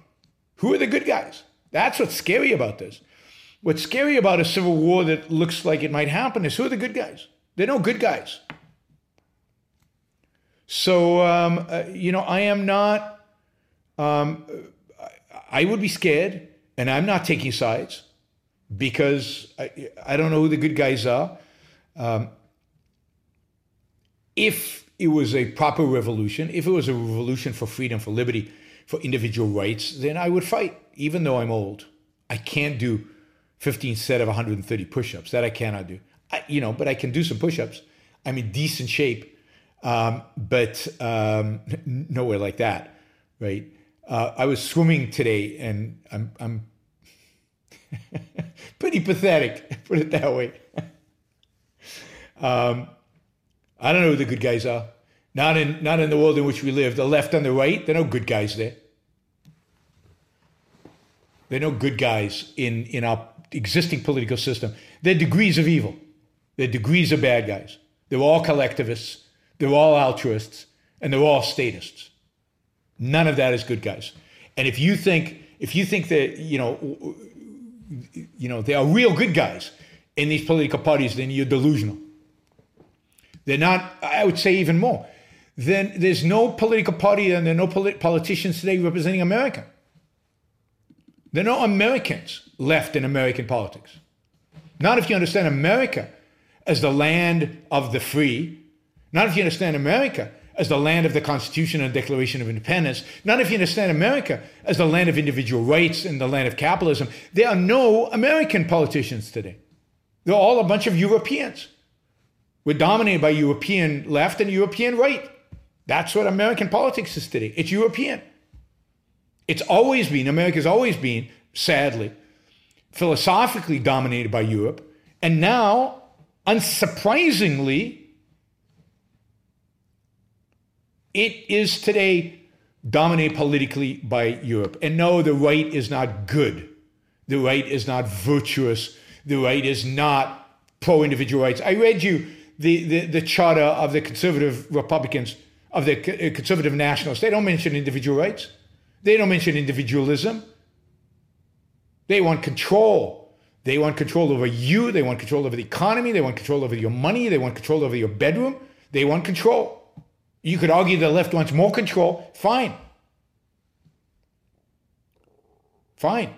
Who are the good guys? That's what's scary about this. What's scary about a civil war that looks like it might happen is, who are the good guys? There are no good guys. So, I am not, I would be scared, and I'm not taking sides, because I don't know who the good guys are. If it was a proper revolution, if it was a revolution for freedom, for liberty, for individual rights, then I would fight, even though I'm old. I can't do 15 set of 130 push-ups. That I cannot do. But I can do some push-ups. I'm in decent shape, but nowhere like that, right? I was swimming today, and I'm pretty pathetic, put it that way. I don't know who the good guys are. Not in the world in which we live. The left and the right, there are no good guys there. There are no good guys in our existing political system. They're degrees of evil. They're degrees of bad guys. They're all collectivists. They're all altruists. And they're all statists. None of that is good guys. And if you think that, they are real good guys in these political parties, then you're delusional. They're not, I would say even more. Then there's no political party, and there are no politicians today representing America. There are no Americans left in American politics. Not if you understand America as the land of the free. Not if you understand America as the land of the Constitution and Declaration of Independence. Not if you understand America as the land of individual rights and the land of capitalism. There are no American politicians today. They're all a bunch of Europeans. We're dominated by European left and European right. That's what American politics is today. It's European. It's always been, America's always been, sadly, philosophically dominated by Europe. And now, unsurprisingly, it is today dominated politically by Europe. And no, the right is not good. The right is not virtuous. The right is not pro-individual rights. I read you the charter of the conservative Republicans, of the conservative nationalists. They don't mention individual rights. They don't mention individualism. They want control. They want control over you. They want control over the economy. They want control over your money. They want control over your bedroom. They want control. You could argue the left wants more control. Fine. But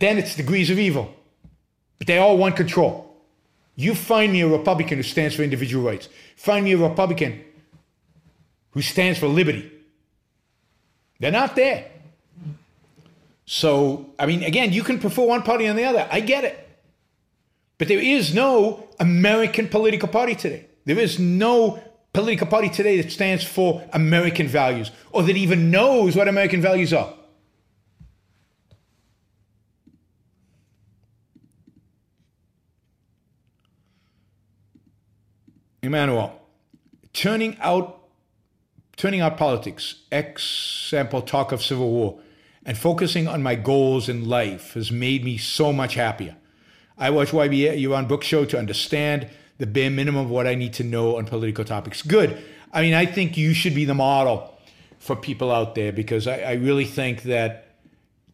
then it's degrees of evil. But they all want control. You find me a Republican who stands for individual rights. Find me a Republican who stands for liberty. They're not there. So, I mean, again, you can prefer one party on the other. I get it. But there is no American political party today. There is no political party today that stands for American values or that even knows what American values are. Emmanuel, turning out politics, example talk of civil war, and focusing on my goals in life has made me so much happier. I watch YBUN Book Show to understand the bare minimum of what I need to know on political topics. Good. I mean, I think you should be the model for people out there because I really think that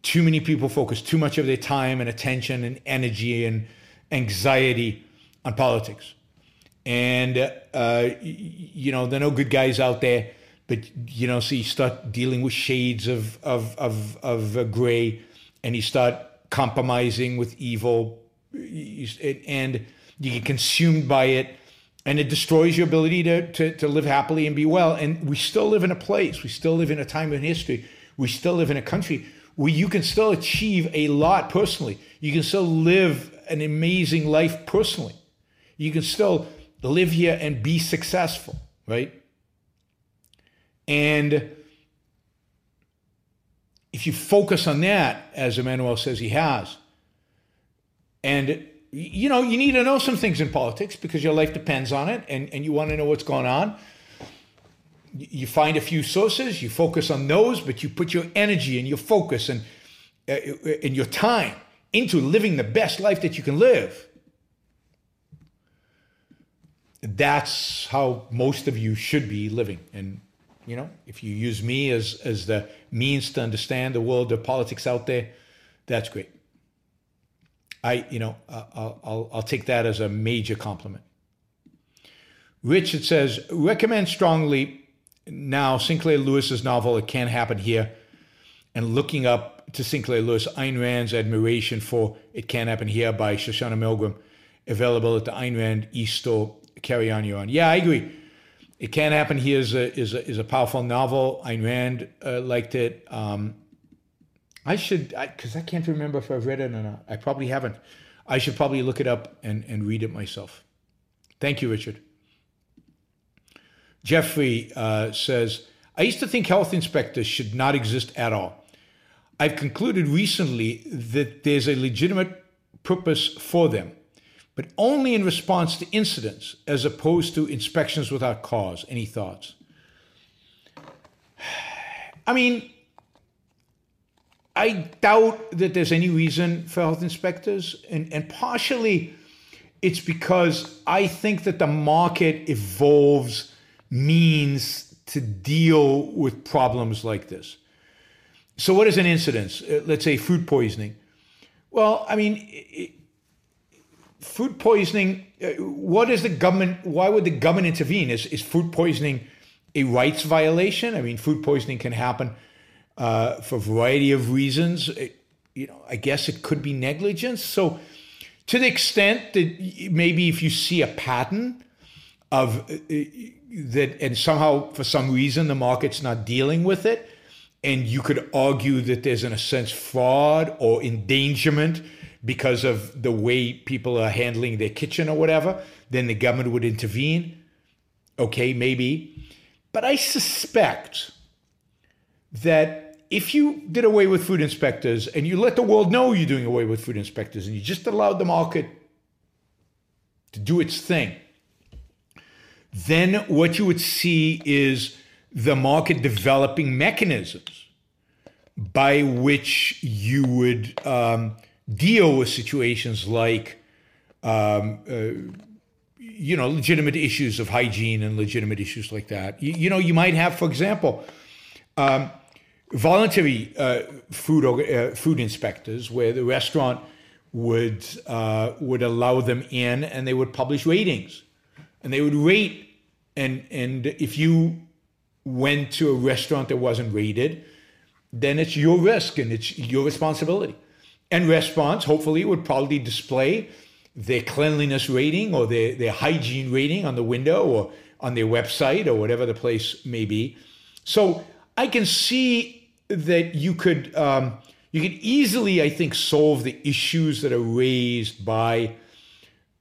too many people focus too much of their time and attention and energy and anxiety on politics. And, there are no good guys out there, but, so you start dealing with shades of gray and you start compromising with evil and you get consumed by it and it destroys your ability to live happily and be well. And we still live in a place, we still live in a time in history, we still live in a country where you can still achieve a lot personally. You can still live an amazing life personally. You can still live here and be successful, right? And if you focus on that, as Emmanuel says he has, and, you need to know some things in politics because your life depends on it and you want to know what's going on. You find a few sources, you focus on those, but you put your energy and your focus and your time into living the best life that you can live. That's how most of you should be living. And, if you use me as the means to understand the world of politics out there, that's great. I'll take that as a major compliment. Richard says, recommend strongly now Sinclair Lewis's novel, It Can't Happen Here, and looking up to Sinclair Lewis, Ayn Rand's admiration for It Can't Happen Here by Shoshana Milgram, available at the Ayn Rand e-store. Carry on, you're on. Yeah, I agree. It Can't Happen Here is a powerful novel. Ayn Rand liked it. I can't remember if I've read it or not. I probably haven't. I should probably look it up and read it myself. Thank you, Richard. Jeffrey says, I used to think health inspectors should not exist at all. I've concluded recently that there's a legitimate purpose for them, but only in response to incidents as opposed to inspections without cause. Any thoughts? I mean, I doubt that there's any reason for health inspectors. And partially it's because I think that the market evolves means to deal with problems like this. So what is an incident? Let's say food poisoning. Well, I mean... food poisoning, why would the government intervene? Is food poisoning a rights violation? I mean, food poisoning can happen for a variety of reasons. I guess it could be negligence. So to the extent that maybe if you see a pattern of that and somehow for some reason the market's not dealing with it, and you could argue that there's in a sense fraud or endangerment because of the way people are handling their kitchen or whatever, then the government would intervene. Okay, maybe. But I suspect that if you did away with food inspectors and you let the world know you're doing away with food inspectors and you just allowed the market to do its thing, then what you would see is the market developing mechanisms by which you would... deal with situations like, legitimate issues of hygiene and legitimate issues like that. You might have, for example, voluntary food inspectors where the restaurant would allow them in and they would publish ratings and they would rate. And if you went to a restaurant that wasn't rated, then it's your risk and it's your responsibility. And restaurants, hopefully, would probably display their cleanliness rating or their hygiene rating on the window or on their website or whatever the place may be. So I can see that you could easily, I think, solve the issues that are raised by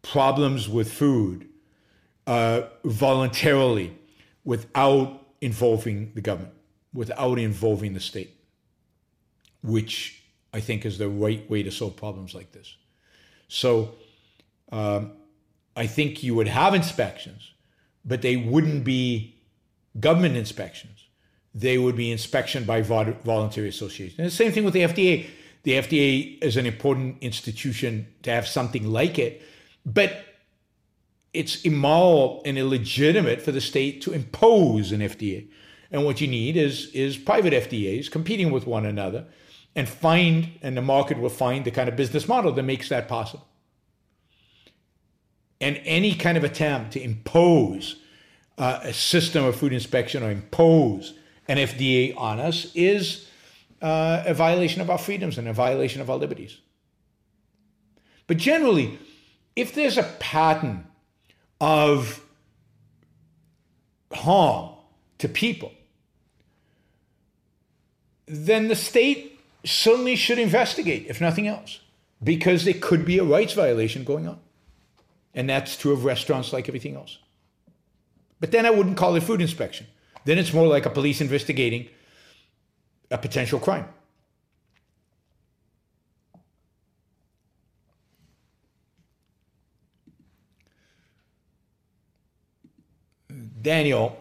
problems with food voluntarily without involving the government, without involving the state, which I think is the right way to solve problems like this. So I think you would have inspections, but they wouldn't be government inspections. They would be inspection by voluntary associations. And the same thing with the FDA. The FDA is an important institution to have something like it, but it's immoral and illegitimate for the state to impose an FDA. And what you need is private FDAs competing with one another and the market will find the kind of business model that makes that possible. And any kind of attempt to impose a system of food inspection or impose an FDA on us is a violation of our freedoms and a violation of our liberties. But generally, if there's a pattern of harm to people, then the state certainly should investigate, if nothing else, because there could be a rights violation going on. And that's true of restaurants like everything else. But then I wouldn't call it food inspection. Then it's more like a police investigating a potential crime. Daniel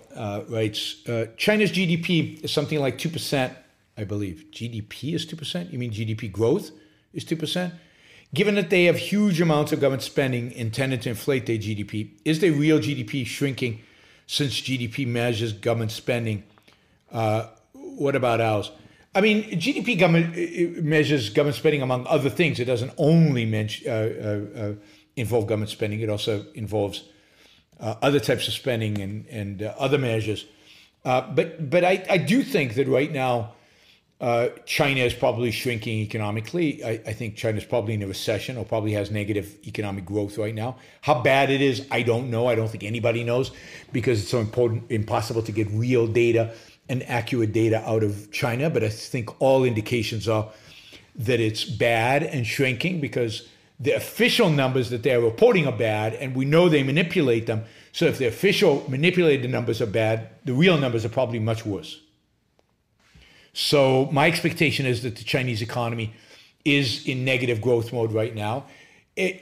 writes, China's GDP is something like 2%, I believe. GDP is 2%? You mean GDP growth is 2%? Given that they have huge amounts of government spending intended to inflate their GDP, is their real GDP shrinking since GDP measures government spending? What about ours? I mean, GDP measures government spending among other things. It doesn't only involve government spending. It also involves other types of spending and other measures. But I do think that right now, China is probably shrinking economically. I think China's probably in a recession or probably has negative economic growth right now. How bad it is, I don't know. I don't think anybody knows because it's so impossible to get real data and accurate data out of China. But I think all indications are that it's bad and shrinking because the official numbers that they're reporting are bad, and we know they manipulate them. So if the official manipulated numbers are bad, the real numbers are probably much worse. So my expectation is that the Chinese economy is in negative growth mode right now. They're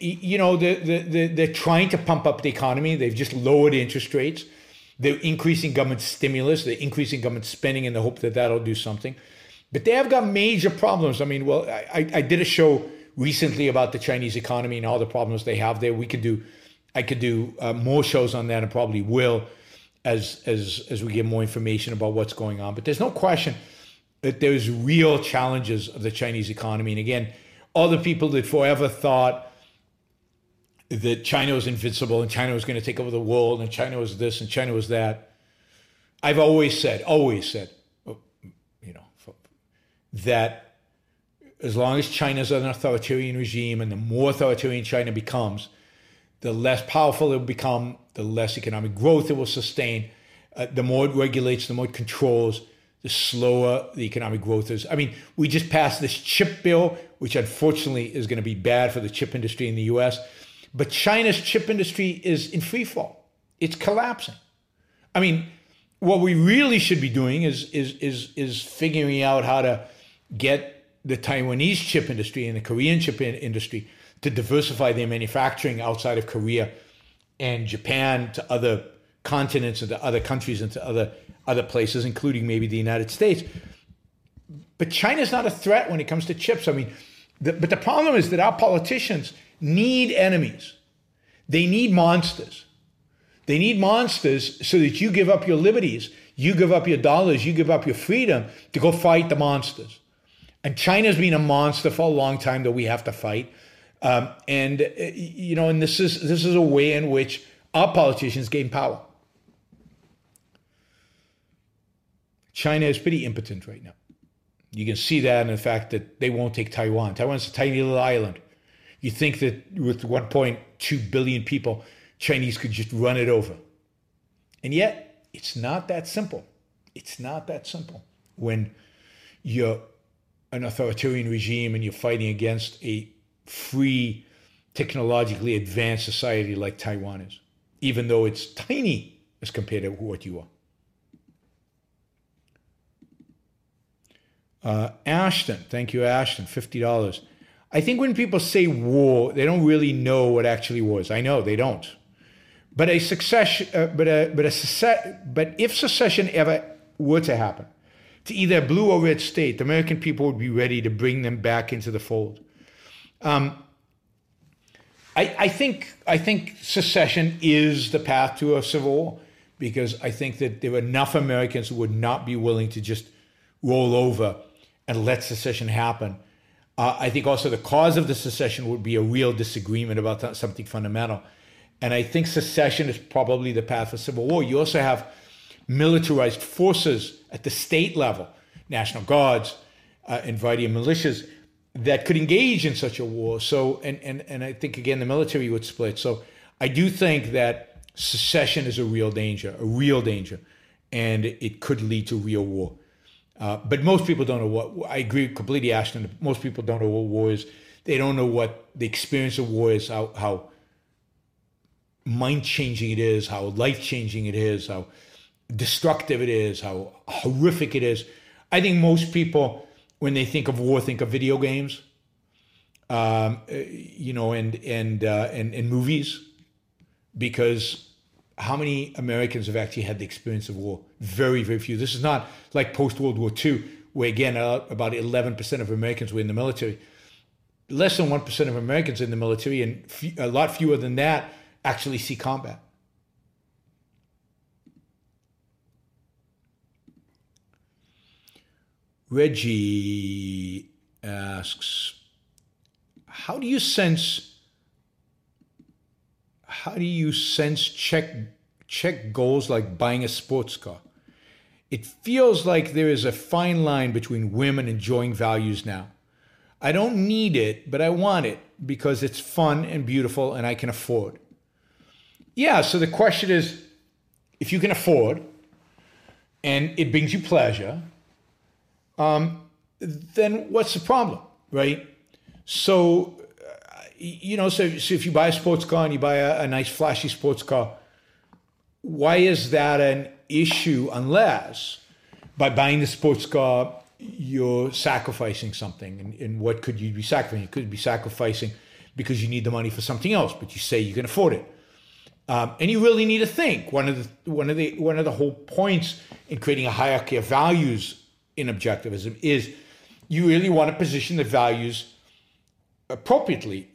trying to pump up the economy. They've just lowered interest rates. They're increasing government stimulus. They're increasing government spending in the hope that that'll do something. But they have got major problems. I mean, well, I did a show recently about the Chinese economy and all the problems they have there. I could do more shows on that and probably will as we get more information about what's going on. But there's no question that there's real challenges of the Chinese economy. And again, all the people that forever thought that China was invincible and China was going to take over the world and China was this and China was that. I've always said, that as long as China's an authoritarian regime and the more authoritarian China becomes, the less powerful it will become, the less economic growth it will sustain, the more it regulates, the more it controls, the slower the economic growth is. I mean, we just passed this chip bill, which unfortunately is going to be bad for the chip industry in the U.S., but China's chip industry is in free fall. It's collapsing. I mean, what we really should be doing is figuring out how to get the Taiwanese chip industry and the Korean chip industry to diversify their manufacturing outside of Korea and Japan to other continents and to other countries and to other places, including maybe the United States. But China's not a threat when it comes to chips. I mean, but the problem is that our politicians need enemies. They need monsters. They need monsters so that you give up your liberties, you give up your dollars, you give up your freedom to go fight the monsters. And China's been a monster for a long time that we have to fight. And this is a way in which our politicians gain power. China is pretty impotent right now. You can see that in the fact that they won't take Taiwan. Taiwan's a tiny little island. You think that with 1.2 billion people, Chinese could just run it over. And yet, it's not that simple. It's not that simple. When you're an authoritarian regime and you're fighting against a free, technologically advanced society like Taiwan is, even though it's tiny as compared to what you are. Ashton, thank you, Ashton, $50. I think when people say war, they don't really know what actually was. I know they don't. But a succession, if secession ever were to happen, to either a blue or red state, the American people would be ready to bring them back into the fold. I think secession is the path to a civil war, because I think that there are enough Americans who would not be willing to just roll over and let secession happen. I think also the cause of the secession would be a real disagreement about something fundamental. And I think secession is probably the path for civil war. You also have militarized forces at the state level, National Guards, and variety of militias that could engage in such a war. So, and I think, again, the military would split. So I do think that secession is a real danger, and it could lead to real war. But most people don't know what, I agree completely, Ashton, most people don't know what war is. They don't know what the experience of war is, how mind-changing it is, how life-changing it is, how destructive it is, how horrific it is. I think most people, when they think of war, think of video games, and movies, because how many Americans have actually had the experience of war? Very, very few. This is not like post-World War II, where, again, about 11% of Americans were in the military. Less than 1% of Americans in the military, and a lot fewer than that, actually see combat. Reggie asks, How do you sense check goals like buying a sports car? It feels like there is a fine line between whim and enjoying values now. I don't need it, but I want it because it's fun and beautiful and I can afford. Yeah, so the question is, if you can afford and it brings you pleasure, then what's the problem, right? So, so if you buy a sports car and you buy a nice flashy sports car, why is that an issue unless by buying the sports car, you're sacrificing something? And what could you be sacrificing? You could be sacrificing because you need the money for something else, but you say you can afford it. And you really need to think. One of the whole points in creating a hierarchy of values in objectivism is you really want to position the values appropriately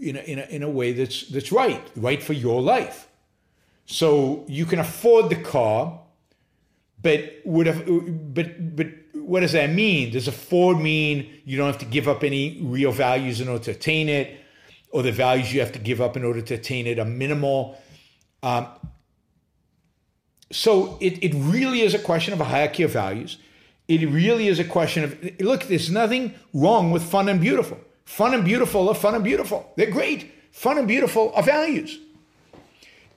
in a way that's right for your life. So you can afford the car, but what does that mean? Does afford mean you don't have to give up any real values in order to attain it, or the values you have to give up in order to attain it are minimal? So it really is a question of a hierarchy of values. It really is a question of, look, there's nothing wrong with fun and beautiful. Fun and beautiful are fun and beautiful. They're great. Fun and beautiful are values.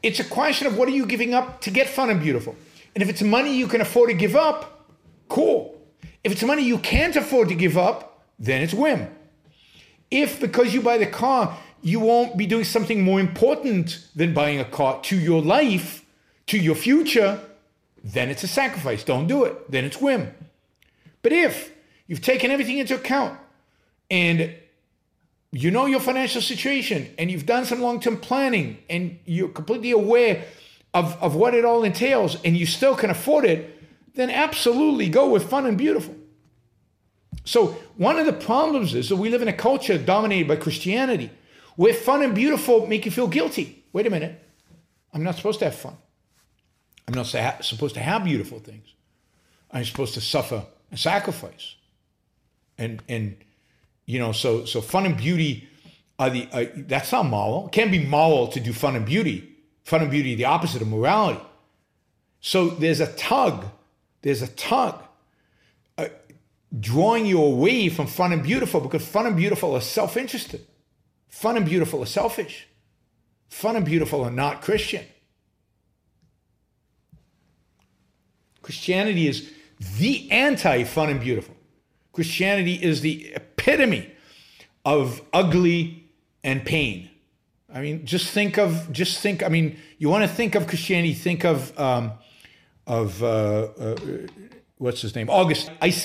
It's a question of what are you giving up to get fun and beautiful? And if it's money you can afford to give up, cool. If it's money you can't afford to give up, then it's whim. If because you buy the car, you won't be doing something more important than buying a car to your life, to your future, then it's a sacrifice. Don't do it. Then it's whim. But if you've taken everything into account and you know your financial situation and you've done some long-term planning and you're completely aware of what it all entails and you still can afford it, then absolutely go with fun and beautiful. So one of the problems is that we live in a culture dominated by Christianity where fun and beautiful make you feel guilty. Wait a minute. I'm not supposed to have fun. I'm not supposed to have beautiful things. I'm supposed to suffer and sacrifice. So fun and beauty are that's not moral. It can't be moral to do fun and beauty. Fun and beauty, the opposite of morality. So there's a tug drawing you away from fun and beautiful because fun and beautiful are self-interested. Fun and beautiful are selfish. Fun and beautiful are not Christian. Christianity is the anti-fun and beautiful. Christianity is the epitome of ugly and pain. I mean, just think. I mean, you want to think of Christianity? Think of what's his name? Augustine. I